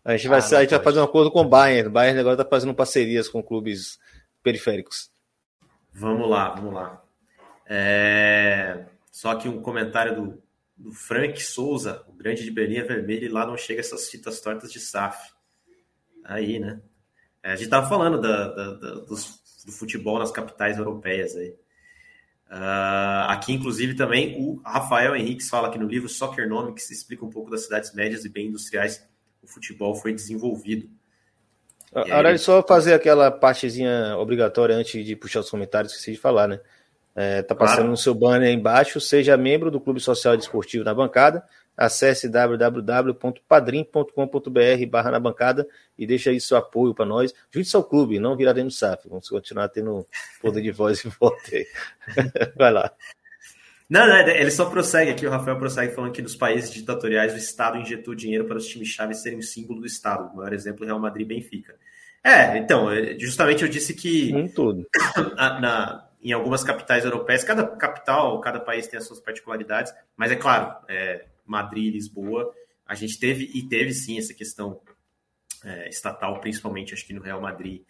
A gente vai, ah, a gente vai fazer um acordo com o Bayern. O Bayern agora está fazendo parcerias com clubes periféricos. Vamos lá, vamos lá. É... Só que um comentário do, do Frank Souza, o grande de Berlim é vermelho, e lá não chega essas fitas tortas de S A F. Aí, né? É, a gente estava falando da, da, da, dos, do futebol nas capitais europeias aí. Uh, aqui, inclusive, também o Rafael Henriques fala que no livro Soccernomics explica um pouco das cidades médias e bem industriais o futebol foi desenvolvido. Agora, ele... só fazer aquela partezinha obrigatória antes de puxar os comentários, esqueci de falar, né? É, tá passando claro. No seu banner aí embaixo, seja membro do Clube Social e Desportivo na Bancada, acesse w w w ponto padrim ponto com ponto b r barra na bancada e deixa aí seu apoio para nós. Junte-se ao clube, não viraremos S A F. Vamos continuar tendo poder de voz e voto aí. Vai lá. Não, não, ele só prossegue aqui, o Rafael prossegue falando que nos países ditatoriais o Estado injetou dinheiro para os times-chave serem um símbolo do Estado. O maior exemplo é o Real Madrid e Benfica. É, então, justamente eu disse que... Em tudo. Na... na em algumas capitais europeias, cada capital, cada país tem as suas particularidades, mas é claro, é, Madrid, Lisboa, a gente teve, e teve sim essa questão é, estatal, principalmente acho que no Real Madrid,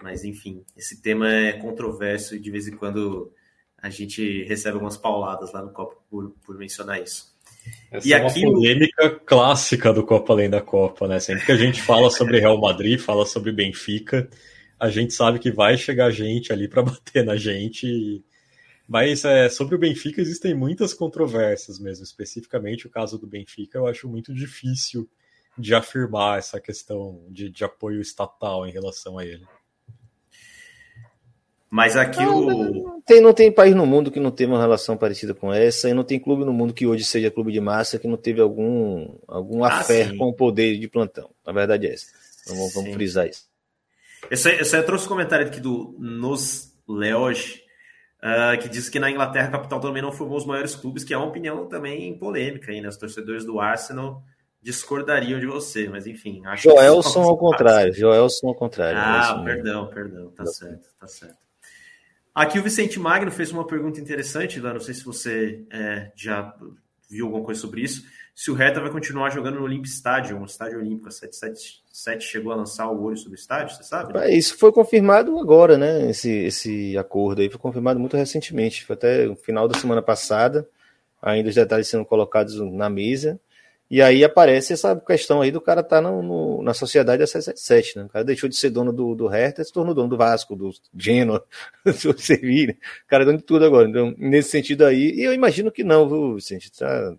mas enfim, esse tema é controverso e de vez em quando a gente recebe algumas pauladas lá no Copa por, por mencionar isso. Essa e é aqui... uma polêmica clássica do Copa Além da Copa, né? Sempre que a gente fala sobre Real Madrid, fala sobre Benfica, a gente sabe que vai chegar gente ali para bater na gente. Mas é, sobre o Benfica existem muitas controvérsias mesmo. Especificamente o caso do Benfica, eu acho muito difícil de afirmar essa questão de, de apoio estatal em relação a ele. Mas aqui não, o... Não tem, não tem país no mundo que não tenha uma relação parecida com essa, e não tem clube no mundo que hoje seja clube de massa que não teve algum, algum ah, affair sim. com o poder de plantão. Na verdade é essa. Então, vamos, vamos frisar isso. Eu só, eu só trouxe um comentário aqui do Nos Leoge, uh, que diz que na Inglaterra a capital também não formou os maiores clubes, que é uma opinião também polêmica aí, né? Os torcedores do Arsenal discordariam de você, mas enfim... Acho Joelson que ao contrário, Joelson ao contrário. Ah, perdão, perdão, tá certo, tá certo. Aqui o Vicente Magno fez uma pergunta interessante, lá, não sei se você é, já viu alguma coisa sobre isso, se o Hertha vai continuar jogando no Olympic Stadium, o estádio olímpico, a sete sete sete chegou a lançar o olho sobre o estádio, você sabe? Né? Isso foi confirmado agora, né? Esse, esse acordo aí foi confirmado muito recentemente, foi até o final da semana passada, ainda os detalhes sendo colocados na mesa, e aí aparece essa questão aí do cara estar tá na sociedade da sete sete sete, né? O cara deixou de ser dono do, do Hertha e se tornou dono do Vasco, do Gênua, do Sevilla, o cara é dono de tudo agora, então nesse sentido aí, e eu imagino que não, viu, Vicente? Tá...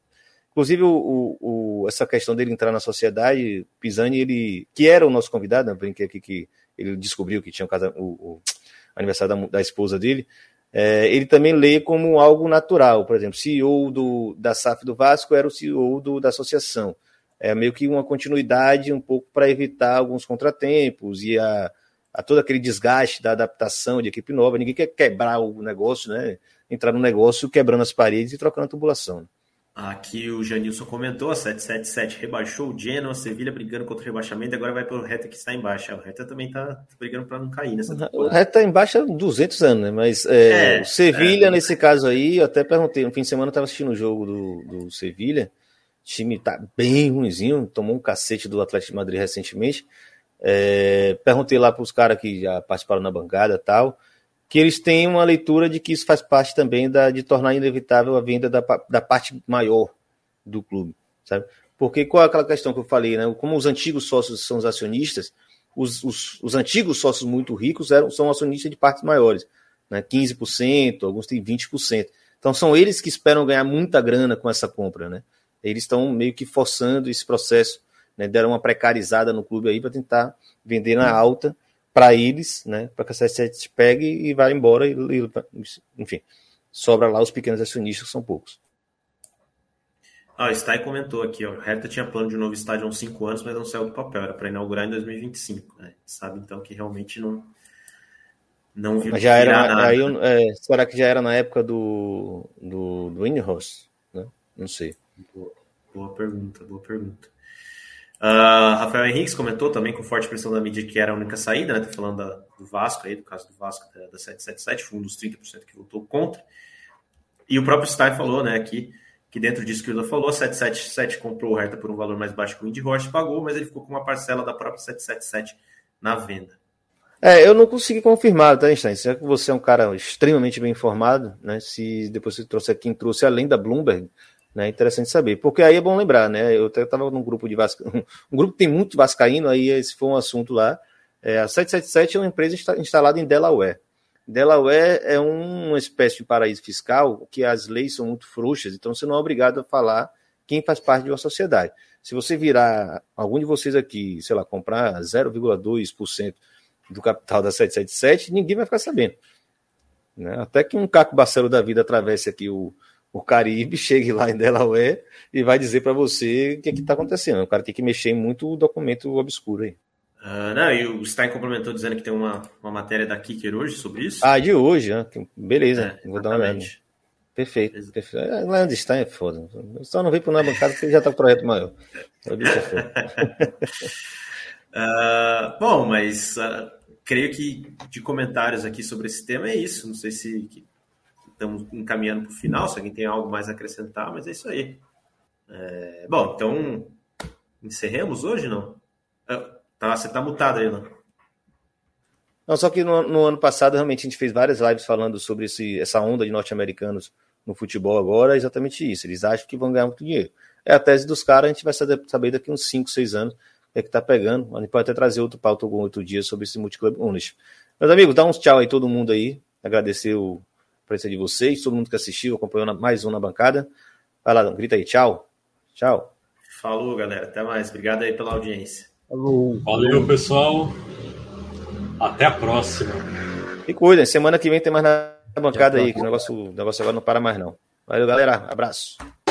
Inclusive, o, o, essa questão dele entrar na sociedade, Pisani, ele, que era o nosso convidado, né, brinquei aqui que ele descobriu que tinha um casa, o, o aniversário da, da esposa dele, é, ele também lê como algo natural. Por exemplo, C E O do, da S A F do Vasco era o C E O do, da associação. É meio que uma continuidade um pouco para evitar alguns contratempos e a, a todo aquele desgaste da adaptação de equipe nova. Ninguém quer quebrar o negócio, né, entrar no negócio quebrando as paredes e trocando a tubulação. Aqui o Janilson comentou, a sete sete sete rebaixou o Genoa, a Sevilha brigando contra o rebaixamento, agora vai para o Hertha que está em baixa. O Hertha também está brigando para não cair nessa temporada. O Hertha está em baixa há duzentos anos, né? Mas é, é, o Sevilha, é... nesse caso aí, eu até perguntei, no fim de semana eu estava assistindo o jogo do, do Sevilha, o time está bem ruimzinho, tomou um cacete do Atlético de Madrid recentemente, é, perguntei lá para os caras que já participaram na bancada e tal, que eles têm uma leitura de que isso faz parte também da, de tornar inevitável a venda da, da parte maior do clube, sabe? Porque qual é aquela questão que eu falei, né? Como os antigos sócios são os acionistas, os, os, os antigos sócios muito ricos eram, são acionistas de partes maiores, né? quinze por cento, alguns têm vinte por cento. Então são eles que esperam ganhar muita grana com essa compra, né? Eles estão meio que forçando esse processo, né? Deram uma precarizada no clube aí para tentar vender na alta, para eles, né, para que a sete sete sete pegue e vá embora, e, e, enfim, sobra lá os pequenos acionistas, que são poucos. Ah, o Stay comentou aqui, ó, o Hertha tinha plano de um novo estádio há uns cinco anos, mas não saiu do papel, era para inaugurar em dois mil e vinte e cinco, né? Sabe, então, que realmente não não viu. Mas já era, nada. Aí, é, será que já era na época do do, do Inhouse, né? Não sei. Boa, boa pergunta, boa pergunta. Uh, Rafael Henriques comentou também com forte pressão da mídia que era a única saída, né? Tô falando da, do Vasco aí, do caso do Vasco da, da sete sete sete, foi um dos trinta por cento que votou contra. E o próprio Stein falou, né, aqui, que dentro disso que o Lula falou, sete sete sete comprou o Hertha por um valor mais baixo que o Indy Roche pagou, mas ele ficou com uma parcela da própria sete sete sete na venda. É, eu não consegui confirmar, tá, Stein? Será que você é um cara extremamente bem informado, né? Se depois você trouxe aqui, trouxe além da Bloomberg. É interessante saber, porque aí é bom lembrar, né? Eu estava num grupo de Vasca... um grupo que tem muito vascaíno, aí esse foi um assunto lá. É, a sete sete sete é uma empresa instalada em Delaware. Delaware é uma espécie de paraíso fiscal, que as leis são muito frouxas, então você não é obrigado a falar quem faz parte de uma sociedade. Se você virar, algum de vocês aqui, sei lá, comprar zero vírgula dois por cento do capital da sete sete sete, ninguém vai ficar sabendo. Né? Até que um Caco Barcelo da vida atravesse aqui o o Caribe, chegue lá em Delaware e vai dizer para você o que é está acontecendo. O cara tem que mexer em muito documento obscuro aí. Ah, não, e o Stein complementou dizendo que tem uma, uma matéria da Kicker hoje sobre isso. Ah, de hoje, né? Beleza, é, vou dar uma olhada. Perfeito, perfeito. Leandro Stein é foda. Só não vem por na bancada porque ele já está com projeto maior. O bicho é foda. uh, bom, mas uh, creio que de comentários aqui sobre esse tema é isso. Não sei se... Estamos encaminhando para o final, se alguém tem algo mais a acrescentar, mas é isso aí. É, bom, então, encerremos hoje, não? Ah, tá, você está mutado aí, não? Não, só que no, no ano passado, realmente, a gente fez várias lives falando sobre esse, essa onda de norte-americanos no futebol agora, é exatamente isso. Eles acham que vão ganhar muito dinheiro. É a tese dos caras, a gente vai saber daqui uns cinco, seis anos é que está pegando. A gente pode até trazer outro pauta algum outro dia sobre esse multiclub ownership. Meus amigos, dá uns tchau aí todo mundo aí. Agradecer o presença de vocês, todo mundo que assistiu, acompanhou mais um na bancada. Vai lá, grita aí, tchau. Tchau. Falou, galera. Até mais. Obrigado aí pela audiência. Falou. Valeu, pessoal. Até a próxima. E cuidem. Semana que vem tem mais na bancada aí, que o negócio, o negócio agora não para mais, não. Valeu, galera. Abraço.